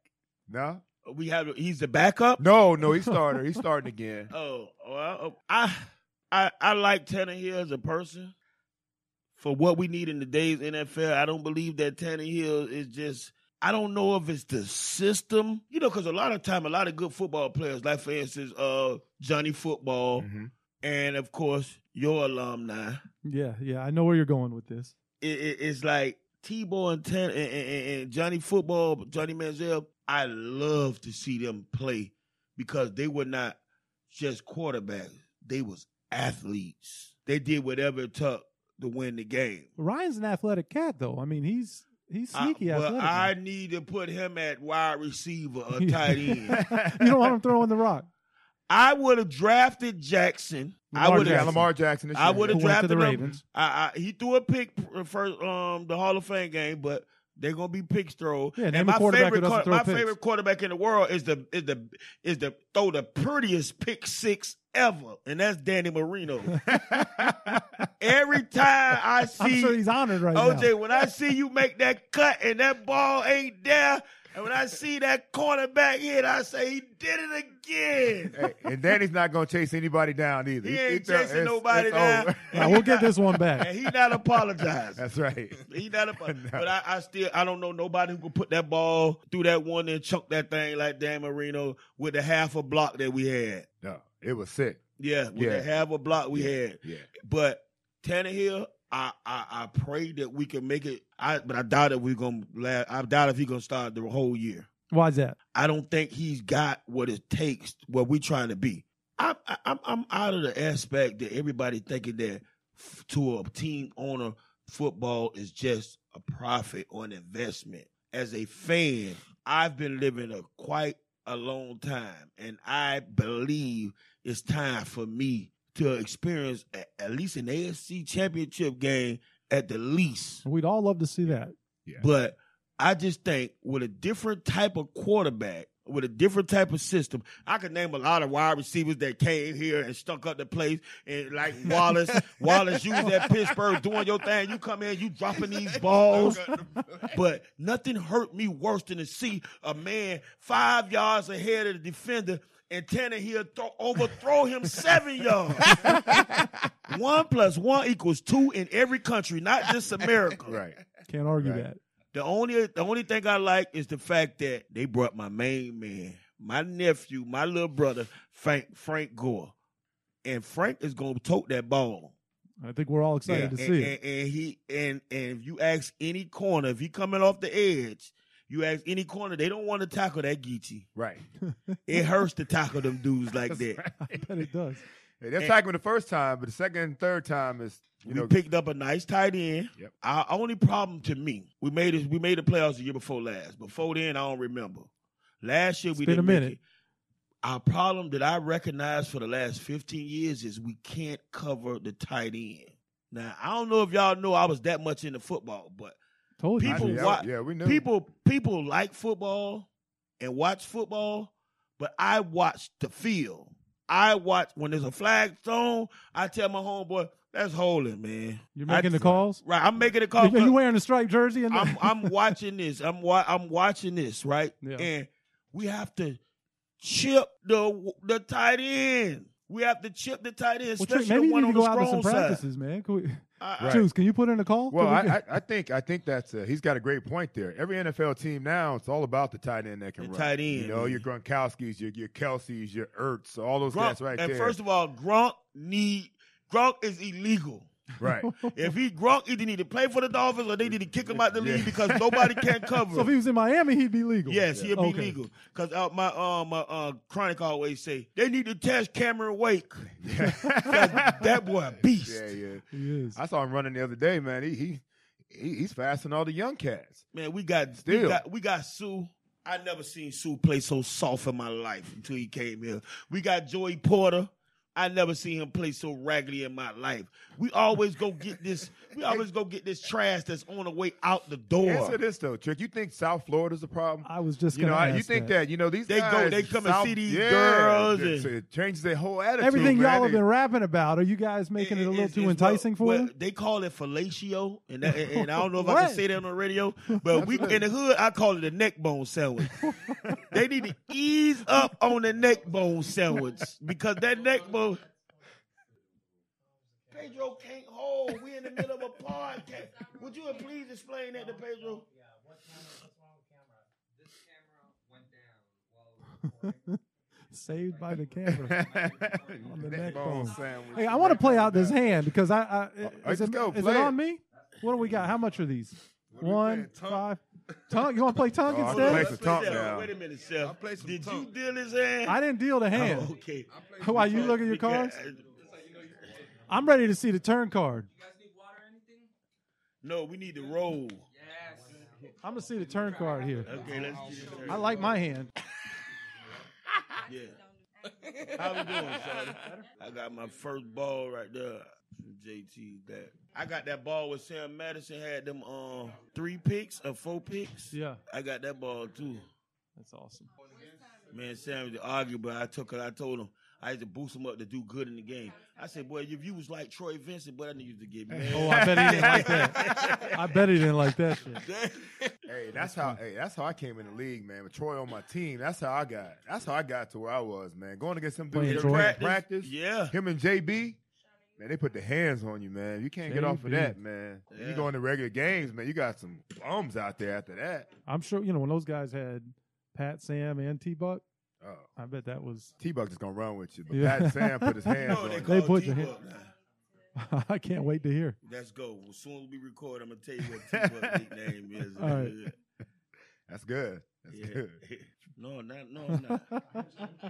No? We have. He's the backup? No, no, he's starter. He's starting again. Oh, well, I, I, I like Tannehill as a person. For what we need in today's N F L, I don't believe that Tannehill is just, I don't know if it's the system. You know, because a lot of time, a lot of good football players, like for instance, uh, Johnny Football, mm-hmm. and, of course, your alumni. Yeah, yeah. I know where you're going with this. It, it, it's like T-Bow and, Tan- and, and, and Johnny Football, Johnny Manziel, I love to see them play because they were not just quarterbacks. They was athletes. They did whatever it took to win the game. Ryan's an athletic cat, though. I mean, he's... He's sneaky. I, well, athletic, I need to put him at wide receiver or tight end. You don't want him throwing the rock. I would have drafted Jackson. Lamar I would have Lamar Jackson. I would have drafted the him. Ravens. I, I, he threw a pick for um, the Hall of Fame game, but they're gonna be picks throw. Yeah, and my favorite, co- my picks. favorite quarterback in the world is the is the is the throw the prettiest pick six ever, and that's Dan Marino. Every time I see, I'm sure he's honored right O J, now. O J, when I see you make that cut and that ball ain't there. And when I see that cornerback hit, I say, he did it again. Hey, and Danny's not going to chase anybody down either. He, he ain't he chasing it's, nobody it's down. Now, we'll get this one back. And he not apologizing. That's right. He not apologizing. No. But I, I still, I don't know nobody who can put that ball through that one and chunk that thing like Dan Marino with the half a block that we had. No, it was sick. Yeah, with yeah. the half a block we yeah. had. Yeah. But Tannehill, I, I, I pray that we can make it, I, but I doubt if we're gonna last, I doubt if he's gonna start the whole year. Why is that? I don't think he's got what it takes. What we're trying to be. I'm I'm I'm out of the aspect that everybody thinking that f- to a team owner, football is just a profit or an investment. As a fan, I've been living a quite a long time, and I believe it's time for me to experience at least an A F C championship game at the least. We'd all love to see that. Yeah. But I just think with a different type of quarterback, with a different type of system, I could name a lot of wide receivers that came here and stuck up the place, and like Wallace, Wallace, you was at Pittsburgh doing your thing. You come in, you dropping these balls. But nothing hurt me worse than to see a man five yards ahead of the defender and Tannehill th- overthrow him seven yards. One plus one equals two in every country, not just America. Right. Can't argue right. that. The only the only thing I like is the fact that they brought my main man, my nephew, my little brother, Frank Frank Gore. And Frank is going to tote that ball. I think we're all excited yeah, to and, see and, it. And, and, he, and, and if you ask any corner, if he's coming off the edge, you ask any corner, they don't want to tackle that Geechee. Right. It hurts to tackle them dudes like that. Right. I bet it does. Hey, they're tackling the first time, but the second and third time is you we know, picked up a nice tight end. Yep. Our only problem to me, we made it, we made the playoffs the year before last. Before then, I don't remember. Last year it's we been didn't a minute. Make it. Our problem that I recognize for the last fifteen years is we can't cover the tight end. Now, I don't know if y'all know I was that much into football, but Told people you. Wa- yeah, we knew. people people like football and watch football, but I watch the field. I watch when there's a flag thrown. I tell my homeboy, "That's holding, man." You're making I, the calls, right? I'm making the calls. You wearing a striped jersey? And I'm, I'm watching this. I'm wa- I'm watching this, right? Yeah. And we have to chip the the tight end. We have to chip the tight end, especially well, maybe the one you need to on go the strong out to some practices, side. Man. Can we, right. Juice, can you put in a call? Well, we I, I think I think that's a, he's got a great point there. Every N F L team now, it's all about the tight end that can the run. Tight end, you know, man. Your Gronkowskis, your your Kelce's, your Ertz, all those Gronk, guys right and there. And first of all, Gronk need Gronk is illegal. Right. If he Gronk either need to play for the Dolphins or they need to kick him out the league yeah. because nobody can cover him. So if he was in Miami, he'd be legal. Yes, yeah. he'd be okay. legal. Because uh, my uh, my uh, chronic always say, they need to test Cameron Wake. Yeah. That boy a beast. Yeah, yeah. He is. I saw him running the other day, man. He he, he he's fasting all the young cats. Man, we got Still. We got, we got Sue. I never seen Sue play so soft in my life until he came here. We got Joey Porter. I never seen him play so raggedy in my life. We always go get this. We always go get this trash that's on the way out the door. Answer this though, Trick. You think South Florida's a problem? I was just you gonna know, ask you think that. that you know these they guys go, they come South, and see these yeah, girls. And it changes their whole attitude. Everything man. y'all have been rapping about. Are you guys making it, it a little it's, too it's enticing well, for well, them? They call it fellatio, and, that, and, and I don't know if I can say that on the radio. But we in the hood, I call it a neck bone sandwich. They need to ease up on the neck bone sandwich because that neck bone. Pedro can't hold. We in the middle of a podcast. Would you please explain that to Pedro? Yeah, what camera? What's wrong with the camera? This camera went down while we were recording. Saved by the camera. On the neck bone sandwich. Hey, I want to play out this hand because I. I is it, go, is it on me? What do we got? How much are these? One, five. Tongue? You want to play tongue oh, instead? Play some tongue now. Wait a minute, Seth. Yeah, Did tongue. you deal his hand? I didn't deal the hand. Oh, okay. Why you look at your cards? I'm ready to see the turn card. You guys need water or anything? No, we need to roll. Yes. I'm gonna see the turn card here. Okay, let's see the turn. I like my hand. Yeah. How we doing, Charlie? I got my first ball right there. J T, that I got that ball with Sam Madison had them um uh, three picks or four picks. Yeah, I got that ball too. That's awesome. Man, Sam was arguing, but I took it. I told him I had to boost him up to do good in the game. I said, "Boy, if you was like Troy Vincent, but I knew you to get mad." Oh, I bet he didn't like that. I bet he didn't like that shit. Hey, that's how. Hey, that's how I came in the league, man. With Troy on my team, that's how I got. That's how I got to where I was, man. Going against some dudes in practice, practice, yeah. Him and J B. Man, they put the hands on you, man. You can't J B. Get off of that, man. Yeah. You go into regular games, man. You got some bums out there after that. I'm sure, you know, when those guys had Pat, Sam, and T-Buck, oh. I bet that was. T-Buck is going to run with you, but yeah. Pat Sam put his hands no, on you. They put T-Buck. The I can't wait to hear. Let's go. As soon as we record, I'm going to tell you what T-Buck's nickname is. All right. That's good. That's yeah. good. No, not, no, no.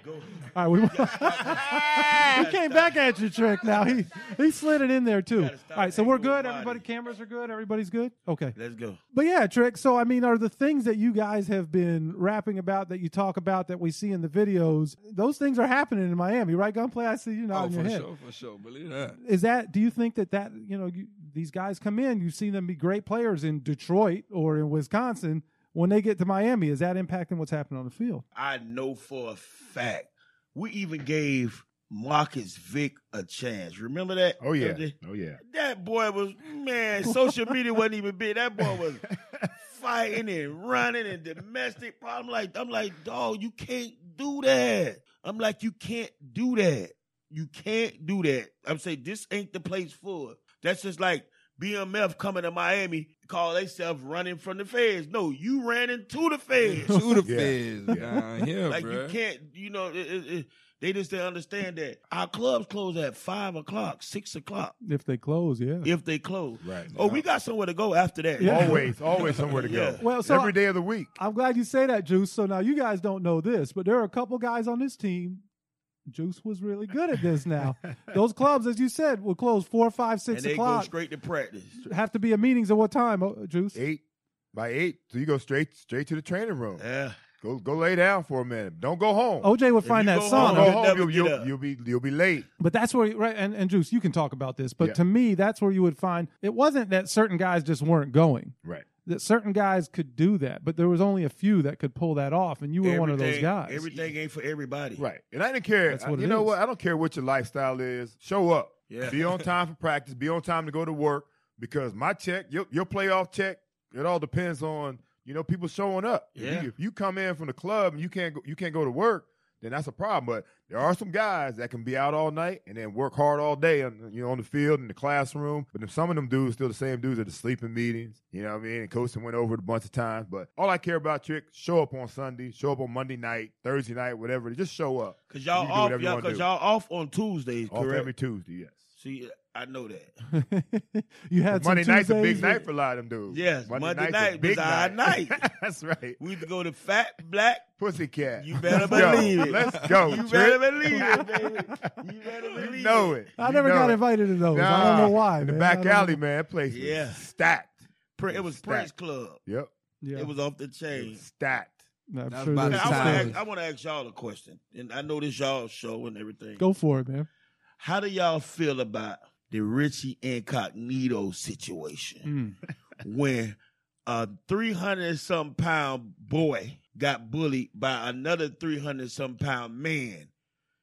Go. All right, we, we came back at you, Trick. Now he he slid it in there too. All right, so we're good. Everybody, cameras are good. Everybody's good. Okay, let's go. But yeah, Trick. So I mean, are the things that you guys have been rapping about, that you talk about, that we see in the videos, those things are happening in Miami, right? Gunplay, I see you nodding your head. Oh, for sure, for sure. Believe that. Is that? Do you think that that you know you, these guys come in, you see them be great players in Detroit or in Wisconsin. When they get to Miami, is that impacting what's happening on the field? I know for a fact. We even gave Marcus Vick a chance. Remember that? Oh, yeah. Oh, yeah. That boy was, man, social media wasn't even big. That boy was fighting and running and domestic problem. Like, I'm like, dog, you can't do that. I'm like, you can't do that. You can't do that. I'm saying this ain't the place for it. That's just like B M F coming to Miami, call themselves running from the feds. No, you ran into the feds. to the feds. Yeah. Yeah, yeah, like, bro. You can't, you know, it, it, it, they just didn't understand that. Our clubs close at five o'clock, six o'clock. If they close, yeah. If they close. Right. Oh, yeah. We got somewhere to go after that. Yeah. Always, always somewhere to go. Yeah. Well, so every day of the week. I'm glad you say that, Juice. So now you guys don't know this, but there are a couple guys on this team. Juice was really good at this now. Those clubs, as you said, will close four, five, six o'clock. And they o'clock. go straight to practice. Have to be at meetings at what time, Juice? Eight. By eight. So you go straight straight to the training room. Yeah. Go go lay down for a minute. Don't go home. O J would find that song. Home, home, you'll, you'll, you'll be you'll be late. But that's where right and, and Juice, you can talk about this. But yeah. to me, that's where you would find it wasn't that certain guys just weren't going. Right. That certain guys could do that, but there was only a few that could pull that off, and you were everything, one of those guys. Everything ain't for everybody. Right. And I didn't care. That's what I, it you is. know what? I don't care what your lifestyle is. Show up. Yeah. Be on time for practice. Be on time to go to work. Because my check, your, your playoff check, it all depends on you know people showing up. Yeah. If, you, if you come in from the club and you can't go, you can't go to work, then that's a problem. But there are some guys that can be out all night and then work hard all day on, you know, on the field in the classroom. But if some of them dudes still the same dudes at the sleeping meetings, you know what I mean? And coaching went over it a bunch of times. But all I care about, Trick, show up on Sunday, show up on Monday night, Thursday night, whatever. Just show up. Because y'all off, y'all, cause y'all off on Tuesdays, off correct? Off every Tuesday, yes. See, I know that. you had Monday night's a big night for a lot of them dudes. Yes, Monday, Monday night was our night. That's right. We would go to Fat Black Pussycat. You better believe it. Let's go. You better believe it, baby. You better believe it. You know it. I never got invited to those. I don't know why. The back alley, man, place was stacked. It was Prince Club. Yep. It was off the chain. Stacked. No, I'm sure I want to ask y'all a question, and I know this y'all's show and everything. Go for it, man. How do y'all feel about the Richie Incognito situation mm. when a three hundred some pound boy got bullied by another three hundred some pound man?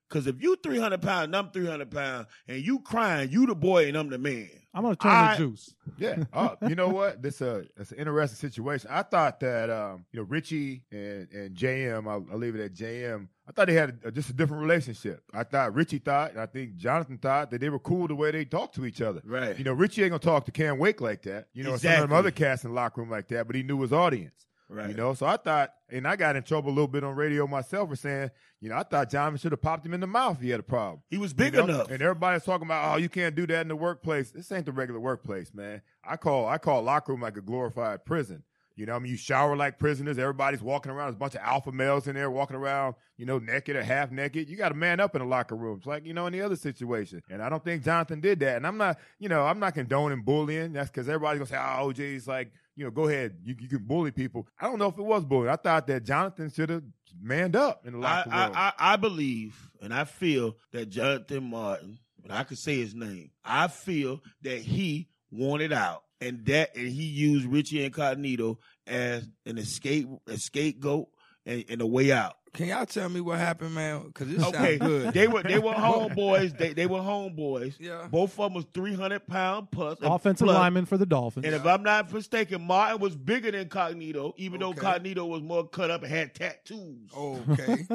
Because if you three hundred pounds and I'm three hundred pounds and you crying, you the boy and I'm the man. I'm going to turn I, the juice. Yeah. Uh, you know what? This uh, it's an interesting situation. I thought that um, you know Richie and, and J M, I'll, I'll leave it at J M, I thought they had a, just a different relationship. I thought Richie thought, and I think Jonathan thought, that they were cool the way they talked to each other. Right. You know, Richie ain't going to talk to Cam Wake like that. You know, exactly. Some of them other cats in the locker room like that, but he knew his audience. Right. You know, so I thought, and I got in trouble a little bit on radio myself for saying, you know, I thought Jonathan should have popped him in the mouth if he had a problem. He was big you know? enough. And everybody's talking about, oh, you can't do that in the workplace. This ain't the regular workplace, man. I call I call locker room like a glorified prison. You know, I mean, you shower like prisoners. Everybody's walking around. There's a bunch of alpha males in there walking around, you know, naked or half naked. You got to man up in the locker room. It's like, you know, any other situation. And I don't think Jonathan did that. And I'm not, you know, I'm not condoning bullying. That's because everybody's going to say, oh, O J's like, you know, go ahead. You, you can bully people. I don't know if it was bullying. I thought that Jonathan should have manned up in the locker room. I, I, I believe and I feel that Jonathan Martin, and I could say his name, I feel that he wanted out. And that, and he used Richie Incognito as an escape, a scapegoat, and, and a way out. Can y'all tell me what happened, man? Because it okay. sounds good. They were they were homeboys. They they were homeboys. Yeah. Both of them was three hundred pound plus offensive plus. lineman for the Dolphins. And yeah. if I'm not mistaken, Martin was bigger than Cognito, even okay. though Cognito was more cut up and had tattoos. Okay.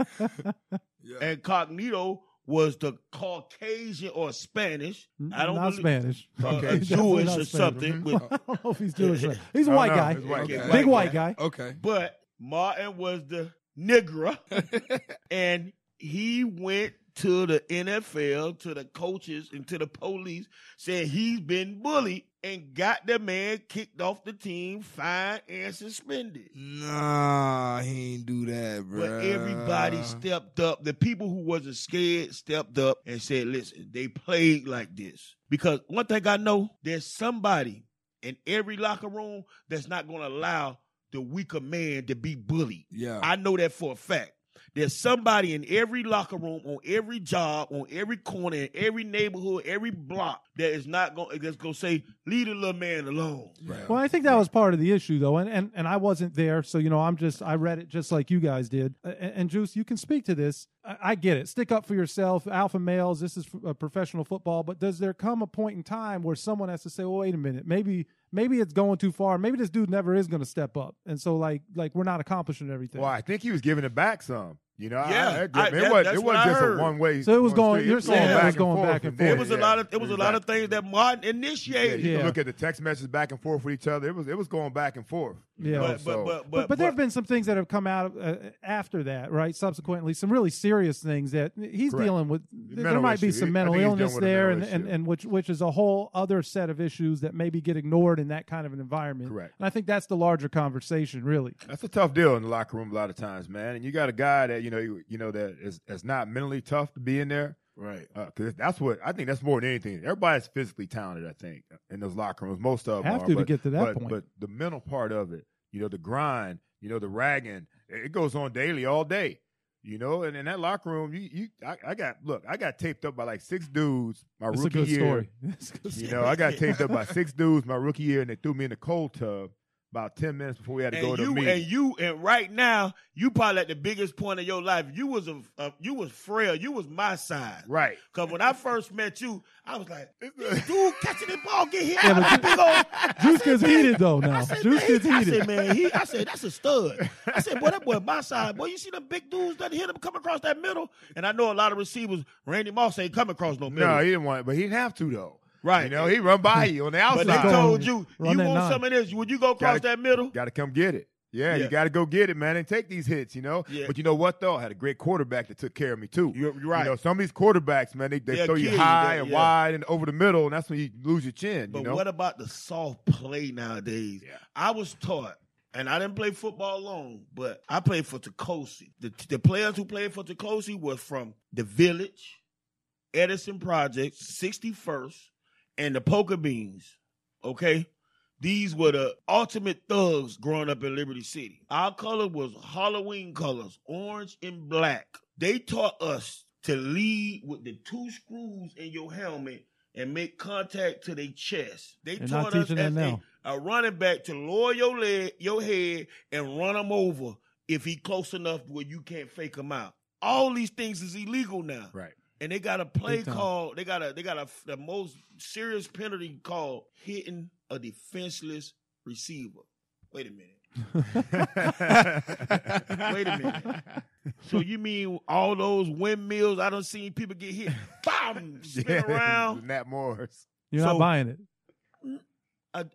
yeah. And Cognito was the Caucasian or Spanish. I don't Not Spanish. Okay. Jewish or something. I don't know if he's Jewish. He's a white guy. Big white guy. Okay. But Martin was the Negro, and he went to the N F L, to the coaches, and to the police, said he's been bullied and got the man kicked off the team, fined, and suspended. Nah, he ain't do that, bro. But everybody stepped up. The people who wasn't scared stepped up and said, listen, they played like this. Because one thing I know, there's somebody in every locker room that's not going to allow the weaker man to be bullied. Yeah. I know that for a fact. There's somebody in every locker room, on every job, on every corner, in every neighborhood, every block that is not going that's gonna say, leave the little man alone. Right. Well, I think that was part of the issue though, and, and and I wasn't there, so you know, I'm just I read it just like you guys did. And, and Juice, you can speak to this. I, I get it. Stick up for yourself, alpha males. This is uh, professional football, but does there come a point in time where someone has to say, well, wait a minute, maybe. Maybe it's going too far. Maybe this dude never is going to step up. And so, like, like we're not accomplishing everything. Well, I think he was giving it back some. You know, yeah, I, I, I, it, that, was, it wasn't just a one way. So it was going. Straight. You're saying it was going back and forth. It was a lot of it was a lot of things that Martin initiated. Yeah, you yeah. can look at the text messages back and forth with each other. It was it was going back and forth. Yeah, know, but, so. but, but, but, but but there have been some things that have come out uh, after that, right? Subsequently, some really serious things that he's correct. dealing with. The there might issue. be some mental illness there, mental and, and, and which which is a whole other set of issues that maybe get ignored in that kind of an environment. Correct. And I think that's the larger conversation, really. That's a tough deal in the locker room a lot of times, man. And you got a guy that you. Know, you, you know that it's, it's not mentally tough to be in there, right? Because uh, that's what I think. That's more than anything. Everybody's physically talented, I think, in those locker rooms. Most of them have are, to, but, to get to that but, point. But the mental part of it, you know, the grind, you know, the ragging. It goes on daily, all day, you know. And in that locker room, you, you, I, I got look, I got taped up by like six dudes my That's rookie a good year. Story. That's a good story. You know, I got taped up by six dudes my rookie year, and they threw me in the cold tub about ten minutes before we had to and go to you, meet. And you, and right now, you probably at the biggest point of your life. You was a, a you was frail. You was my size. Right. Because when I first met you, I was like, this dude catching the ball, get hit. Yeah, but big old, Juice gets heated, though, now. Said, Juice gets heated. I said, man, he, I said, that's a stud. I said, boy, that boy my size. Boy, you see them big dudes that hit him come across that middle? And I know a lot of receivers, Randy Moss ain't come across no middle. No, he didn't want it, but he didn't have to, though. Right. You know, he run by you on the outside. But they told you, run you want nine. Some of this. Would you go across gotta, that middle? Got to come get it. Yeah, yeah. You got to go get it, man, and take these hits, you know. Yeah. But you know what, though? I had a great quarterback that took care of me, too. You're, you're right. You know, some of these quarterbacks, man, they, they throw you high you, and yeah. wide and over the middle, and that's when you lose your chin, but you know. But what about the soft play nowadays? Yeah. I was taught, and I didn't play football long, but I played for Tecosi. The, the players who played for Tecosi were from the Village, Edison Projects, sixty-first. And the Polka Beans, okay? These were the ultimate thugs growing up in Liberty City. Our color was Halloween colors, orange and black. They taught us to lead with the two screws in your helmet and make contact to their chest. They They're taught us as a, a running back to lower your leg, your head and run him over if he close enough where you can't fake him out. All these things is illegal now. Right. And they got a play call. They got a they got a the most serious penalty called hitting a defenseless receiver. Wait a minute. Wait a minute. So you mean all those windmills? I done seen people get hit. Bam! Spin yeah, around. Nat Morris. You're so, not buying it. A,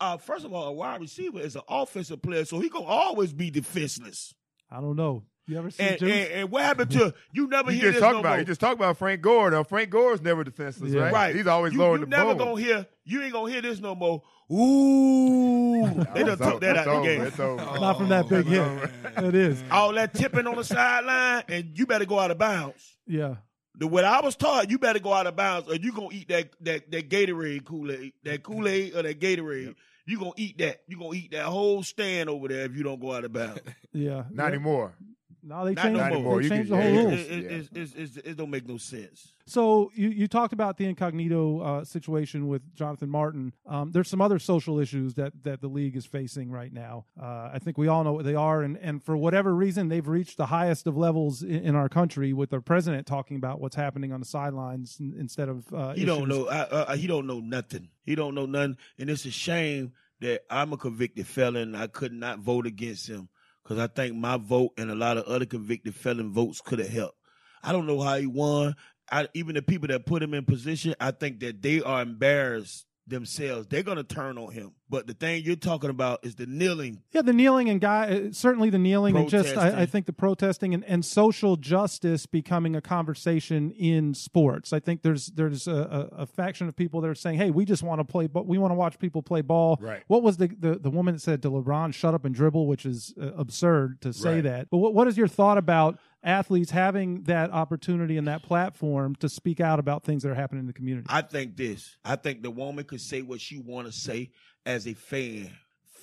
uh, first of all, a wide receiver is an offensive player, so he gonna always be defenseless. I don't know. You ever seen and, and, and what happened to you? Never you hear just this talk no about more. You just talk about Frank Gore. Now Frank Gore's never defenseless, yeah. right? Right. He's always you, lowering you the ball. You never gonna hear. You ain't gonna hear this no more. Ooh, they done took that out of the game. It's over. Oh, not from that big hit. Over. It is all that tipping on the sideline, and you better go out of bounds. Yeah. The what I was taught, you better go out of bounds, or you gonna eat that that that Gatorade Kool-Aid, that Kool-Aid or that Gatorade. Yep. You gonna eat that. You gonna eat that whole stand over there if you don't go out of bounds. Yeah. Not yeah. anymore. No, they changed, no more. They changed can, the whole rules. It, it, yeah. it, it, it, it don't make no sense. So you, you talked about the incognito uh, situation with Jonathan Martin. Um, there's some other social issues that, that the league is facing right now. Uh, I think we all know what they are. And, and for whatever reason, they've reached the highest of levels in, in our country with our president talking about what's happening on the sidelines instead of uh, He issues. don't know. I, uh, he don't know nothing. He don't know nothing. And it's a shame that I'm a convicted felon. I could not vote against him. Because I think my vote and a lot of other convicted felon votes could have helped. I don't know how he won. I, even the people that put him in position, I think that they are embarrassed themselves. They're going to turn on him. But the thing you're talking about is the kneeling. Yeah, the kneeling and guy, certainly the kneeling protesting. and just I, I think the protesting and, and social justice becoming a conversation in sports. I think there's there's a, a, a faction of people that are saying, hey, we just want to play, but we want to watch people play ball. Right. What was the, the, the woman that said to LeBron, shut up and dribble, which is uh, absurd to say right. that. But what, what is your thought about athletes having that opportunity and that platform to speak out about things that are happening in the community? I think this. I think the woman could say what she want to say as a fan.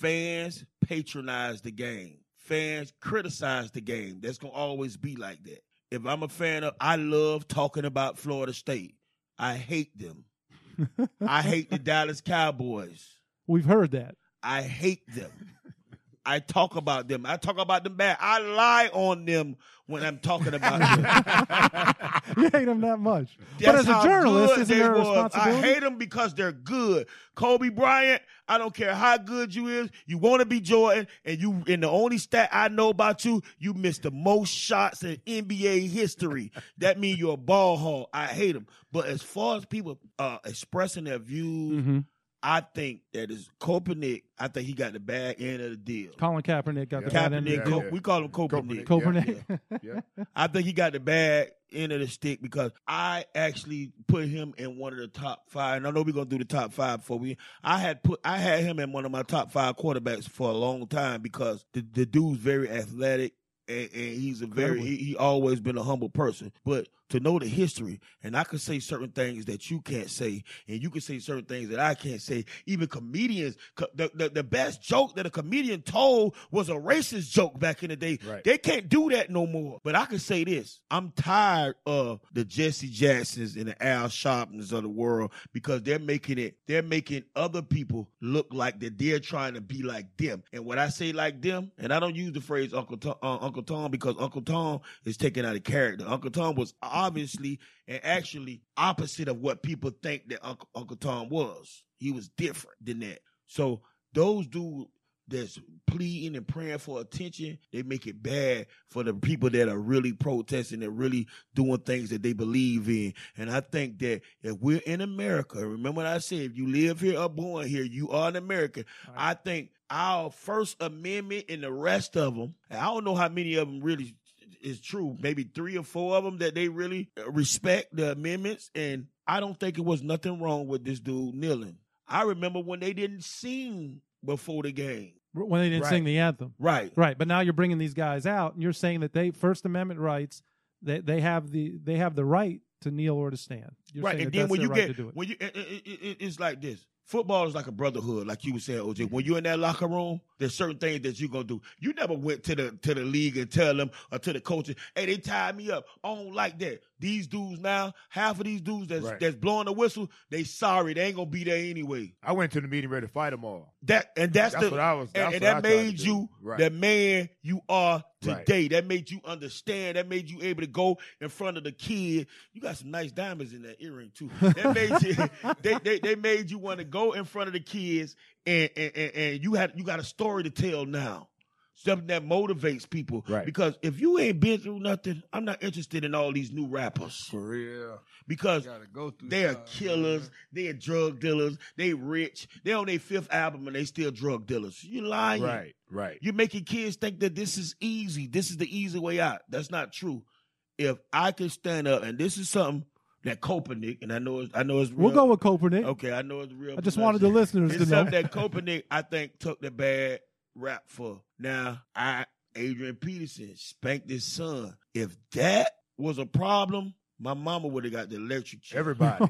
Fans patronize the game. Fans criticize the game. That's going to always be like that. If I'm a fan of, I love talking about Florida State. I hate them. I hate the Dallas Cowboys. We've heard that. I hate them. I talk about them. I talk about them bad. I lie on them when I'm talking about them. You hate them that much. That's but as a journalist, isn't there a responsibility? I hate them because they're good. Kobe Bryant, I don't care how good you is. You want to be Jordan, and you. And the only stat I know about you, you missed the most shots in N B A history. That means you're a ball hog. I hate them. But as far as people uh, expressing their views, mm-hmm. I think that is Kaepernick. I think he got the bad end of the deal. Colin Kaepernick got yeah. the bad end of the deal. Yeah, yeah. We call him Kaepernick. Kaepernick. Yeah, yeah. yeah. I think he got the bad end of the stick because I actually put him in one of the top five. And I know we're gonna do the top five before we. I had put I had him in one of my top five quarterbacks for a long time because the, the dude's very athletic and, and he's a very he, he always been a humble person. But to know the history. And I can say certain things that you can't say, and you can say certain things that I can't say. Even comedians, the, the, the best joke that a comedian told was a racist joke back in the day. Right. They can't do that no more. But I can say this. I'm tired of the Jesse Jacksons and the Al Sharptons of the world because they're making it, they're making other people look like that they're trying to be like them. And when I say like them, and I don't use the phrase Uncle Tom, uh, Uncle Tom because Uncle Tom is taken out of character. Uncle Tom was obviously and actually opposite of what people think that Uncle, Uncle Tom was. He was different than that. So those dudes that's pleading and praying for attention, they make it bad for the people that are really protesting and really doing things that they believe in. And I think that if we're in America, remember what I said, if you live here or born here, you are an American. Right. I think our First Amendment and the rest of them, I don't know how many of them really is true, maybe three or four of them that they really respect the amendments. And I don't think it was nothing wrong with this dude kneeling. I remember when they didn't sing before the game. When they didn't right. sing the anthem. Right. Right. But now you're bringing these guys out and you're saying that they, First Amendment rights, they, they have the they have the right to kneel or to stand. You're right. And that then when you right get, when you, it, it, it, it's like this. Football is like a brotherhood, like you were saying, O J. When you're in that locker room, there's certain things that you're going to do. You never went to the to the league and tell them or to the coaches, hey, they tied me up. I don't like that. These dudes now, half of these dudes that's right. that's blowing the whistle, they sorry. They ain't going to be there anyway. I went to the meeting ready to fight them all. That And that's, that's the, what I was that's and, and what that I made you right. the man you are today. Right. That made you understand. That made you able to go in front of the kid. You got some nice diamonds in that earring, too. That made you, they, they, they made you want to go in front of the kids, and and, and, and you had you got a story to tell now. Something that motivates people. Right. Because if you ain't been through nothing, I'm not interested in all these new rappers. For real. Because go they are time, killers. Man. They are drug dealers. They rich. They on their fifth album and they still drug dealers. You lying. Right, right. You're making kids think that this is easy. This is the easy way out. That's not true. If I can stand up, and this is something that Kaepernick, and I know it's, I know it's real. We'll go with Kaepernick. Okay, I know it's real. I just wanted the listeners it's to know. It's something that Kaepernick, I think, took the bad rap for. Now, I Adrian Peterson spanked his son. If that was a problem, my mama would have got the electric chair. Everybody.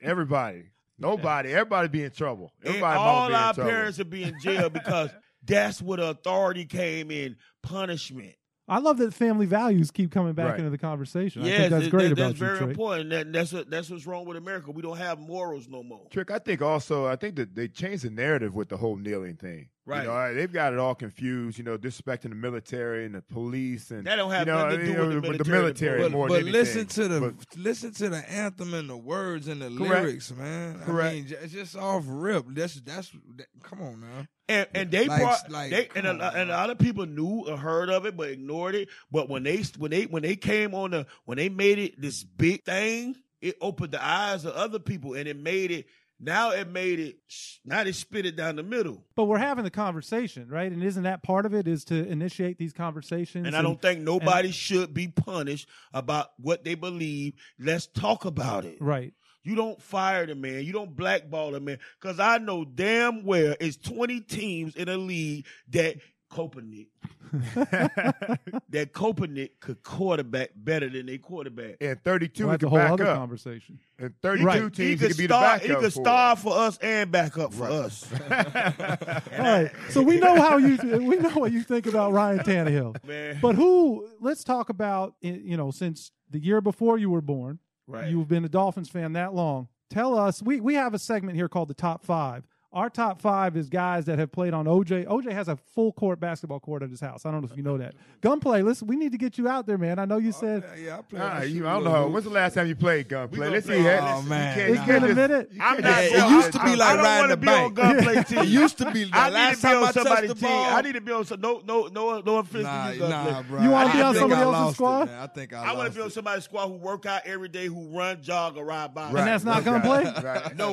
Everybody. Nobody. Everybody be in trouble. Everybody. All our parents would be in jail because that's what authority came in, punishment. I love that family values keep coming back right. into the conversation. Yes, I think that's that, great that, about that's you, very Trick. Important. That, that's, what, that's what's wrong with America. We don't have morals no more. Trick, I think also, I think that they changed the narrative with the whole kneeling thing. Right. You know, they've got it all confused, you know, disrespecting the military and the police. And that don't have you know, nothing to do you know, with, the with the military. But, more but than listen anything. to the but, listen to the anthem and the words and the correct. lyrics, man. Correct. I mean, it's just off rip. That's that's that, come on now. And and they like, brought like, they and a, and a lot of people knew or heard of it but ignored it. But when they when they when they came on the when they made it this big thing, it opened the eyes of other people and it made it. Now it made it, now they spit it down the middle. But we're having the conversation, right? And isn't that part of it is to initiate these conversations? And I don't and, think nobody and, should be punished about what they believe. Let's talk about it. Right. You don't fire the man. You don't blackball the man. Because I know damn well it's twenty teams in a league that Kaepernick, that Kaepernick could quarterback better than they quarterback. And thirty-two, we could back up. Conversation. And thirty-two right. teams, he could, he could be star, the backup. He could start for us and back up for right. us. All right. So we know how you we know what you think about Ryan Tannehill. Man. But who? Let's talk about you know since the year before you were born. Right. You've been a Dolphins fan that long. Tell us. We we have a segment here called the Top Five. Our top five is guys that have played on O J. O J has a full court basketball court at his house. I don't know if you know that. Gunplay, listen, we need to get you out there, man. I know you said. Uh, yeah, I played. Uh, you, I don't know. When's the last time you played Gunplay? Let's see. Oh, man. It's been a minute. I'm not sure. It used to be like riding the bike. I don't want to be on Gunplay team. It used to be. I need to be on somebody's team. I need to be on some. No, no, no, no offense to you, Gunplay. You want to be on somebody else's squad? I think I I want to be on somebody's squad who work out every day, who run, jog, or ride by. And that's not Gunplay? No. No,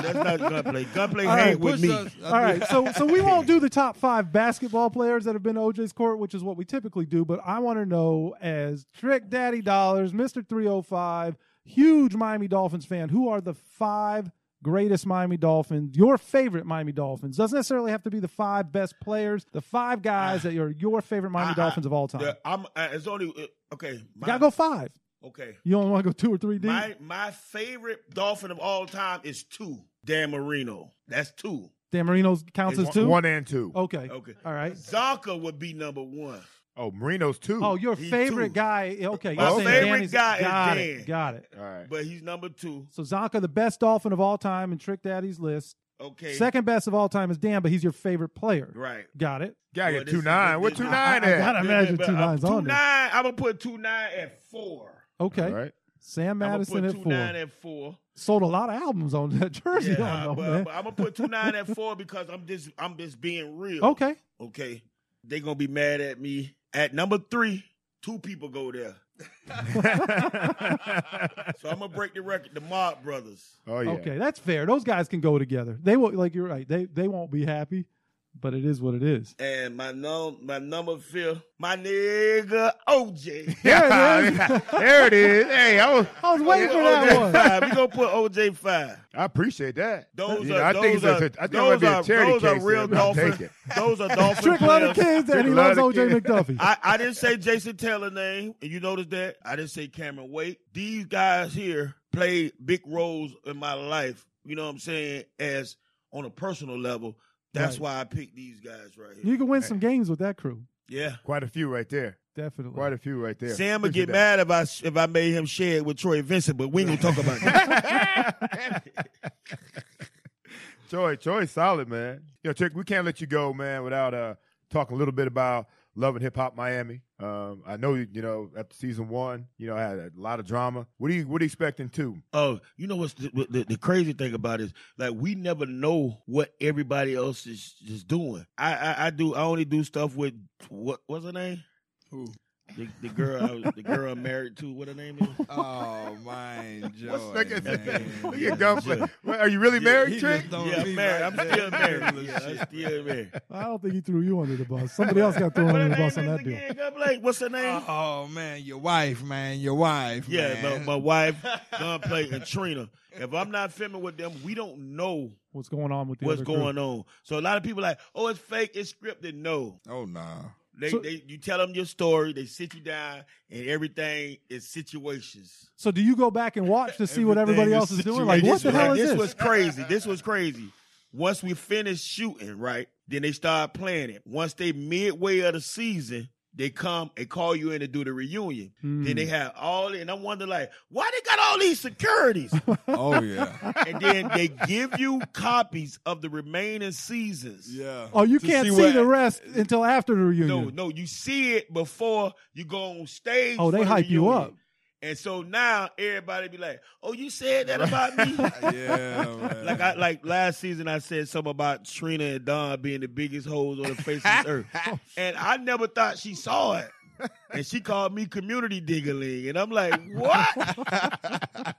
that's not Gunplay. Gunplay hang right, with me. Us. All right, so so we won't do the top five basketball players that have been to O J's court, which is what we typically do, but I want to know as Trick Daddy Dollars, Mister three oh five, huge Miami Dolphins fan, who are the five greatest Miami Dolphins, your favorite Miami Dolphins? Doesn't necessarily have to be the five best players, the five guys uh, that are your favorite Miami I, Dolphins I, of all time. Yeah, I'm, uh, it's only, uh, okay. My, you got to go five. Okay. You don't want to go two or three deep? My, my favorite Dolphin of all time is two. Dan Marino. That's two. Dan Marino's counts as two? One and two. Okay. Okay. All right. Zonka would be number one. Oh, Marino's two. Oh, your he's favorite two. Guy. Okay. My favorite Danny's, guy got is Dan. It, got it. All right. But he's number two. So Zonka, the best Dolphin of all time in Trick Daddy's list. Okay. Second best of all time is Dan, but he's your favorite player. Right. Got it. Got it. two nine. Well, what two nine at? I, I got to imagine two nine's on there. Nine, I'm going to put two nine at four. Okay. All right. Sam Madison at four. I'm going to put two nine at four. Sold a lot of albums on that jersey. Yeah, uh, know, but, but I'm going to put two nine at four because I'm just, I'm just being real. Okay. Okay. They're going to be mad at me. At number three, two people go there. So I'm gonna break the record. The Mob Brothers. Oh yeah. Okay, that's fair. Those guys can go together. They will. Like you're right. They they won't be happy, but it is what it is. And my num my number fifth, my nigga O J. There it is. There it is. Hey, I was I was waiting for that O J one. Five. We gonna put O J five. I appreciate that. Those you are know, I those think it's are, a, I think those are, a charity those case are real Dolphins. Those are Dolphins. Trick Love the kids and he loves O J McDuffie. I, I didn't say Jason Taylor's name, and you notice that. I didn't say Cameron Wake. These guys here played big roles in my life. You know what I'm saying? As on a personal level. That's right. Why I picked these guys right here. You can win right. some games with that crew. Yeah. Quite a few right there. Definitely. Quite a few right there. Sam would get mad if I, if I made him share it with Troy Vincent, but we ain't going to talk about that. Troy, Troy's solid, man. Yo, Trick, we can't let you go, man, without uh, talking a little bit about Love and Hip Hop Miami. Um, I know, you know, after season one, you know, I had a lot of drama. What do you what are you expecting too? Oh, uh, you know what's the, the, the crazy thing about it is, like, we never know what everybody else is, is doing. I, I I do I only do stuff with what what's her name? Who? The, the girl, I was, the girl I'm married to. What her name is? Oh my God! Look at Gunplay. Are you really yeah, married, Trick? Yeah, I'm married. I'm still married. Yeah, I'm still married. I don't think he threw you under the bus. Somebody else got thrown under the bus on that deal. Gunplay. What's her name? Oh man, your wife, man, your wife. Yeah, man. My, my wife, Gunplay, and Trina. If I'm not filming with them, we don't know what's going on with the what's other going group. On. So a lot of people are like, oh, it's fake, it's scripted. No. Oh nah. They, so, they, you tell them your story, they sit you down, and everything is situations. So do you go back and watch to see what everybody else is doing? Like, what the hell is this? This was crazy. This was crazy. Once we finished shooting, right, then they start playing it. Once they midway of the season, they come and call you in to do the reunion. Mm. Then they have all, and I'm wondering, like, why they got all these securities? Oh, yeah. And then they give you copies of the remaining seasons. Yeah. Oh, you can't see, see what, the rest until after the reunion. No, no, you see it before you go on stage. Oh, they the hype reunion. You up. And so now everybody be like, oh, you said that about me? Yeah, man. Like, I, like last season I said something about Trina and Don being the biggest hoes on the face of the earth. And I never thought she saw it. And she called me community dingling. And I'm like, what?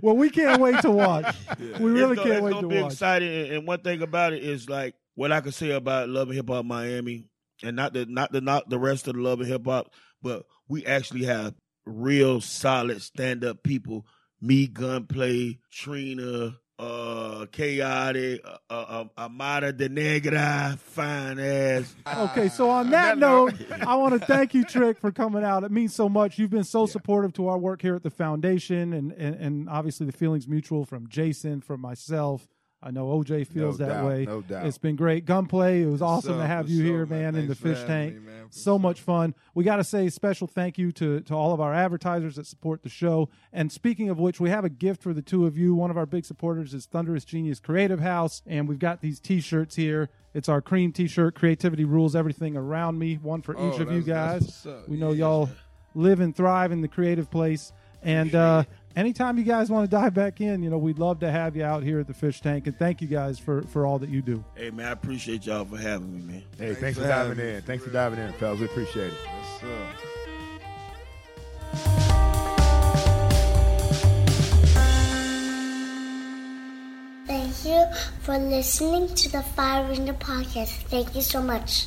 Well, we can't wait to watch. Yeah. We really gonna, can't wait to watch. It's going to be exciting. And one thing about it is, like, what I can say about Love and Hip Hop Miami, and not the, not the, not the rest of the Love and Hip Hop, but we actually have real solid stand-up people. Me, Gunplay, Trina, uh, Chaotic, uh, uh, Amada de Negra, fine ass. Okay, so on that note, I want to thank you, Trick, for coming out. It means so much. You've been so yeah. supportive to our work here at the foundation, and, and, and obviously the feeling's mutual from Jason, from myself. I know O J feels no that doubt, way. No doubt. It's been great. Gunplay, it was awesome so, to have you so, here, man, man in the Fish Tank. Me, so much fun. We got to say a special thank you to, to all of our advertisers that support the show. And speaking of which, we have a gift for the two of you. One of our big supporters is Thunderous Genius Creative House, and we've got these T-shirts here. It's our cream T-shirt, Creativity Rules Everything Around Me, one for oh, each of you guys. We know yeah. y'all live and thrive in the creative place. And uh, anytime you guys want to dive back in, you know, we'd love to have you out here at the Fish Tank. And thank you guys for, for all that you do. Hey, man, I appreciate y'all for having me, man. Hey, thanks, thanks for diving in. Thanks for diving in, fellas. We appreciate it. What's up? Thank you for listening to the Five Reasons Podcast. Thank you so much.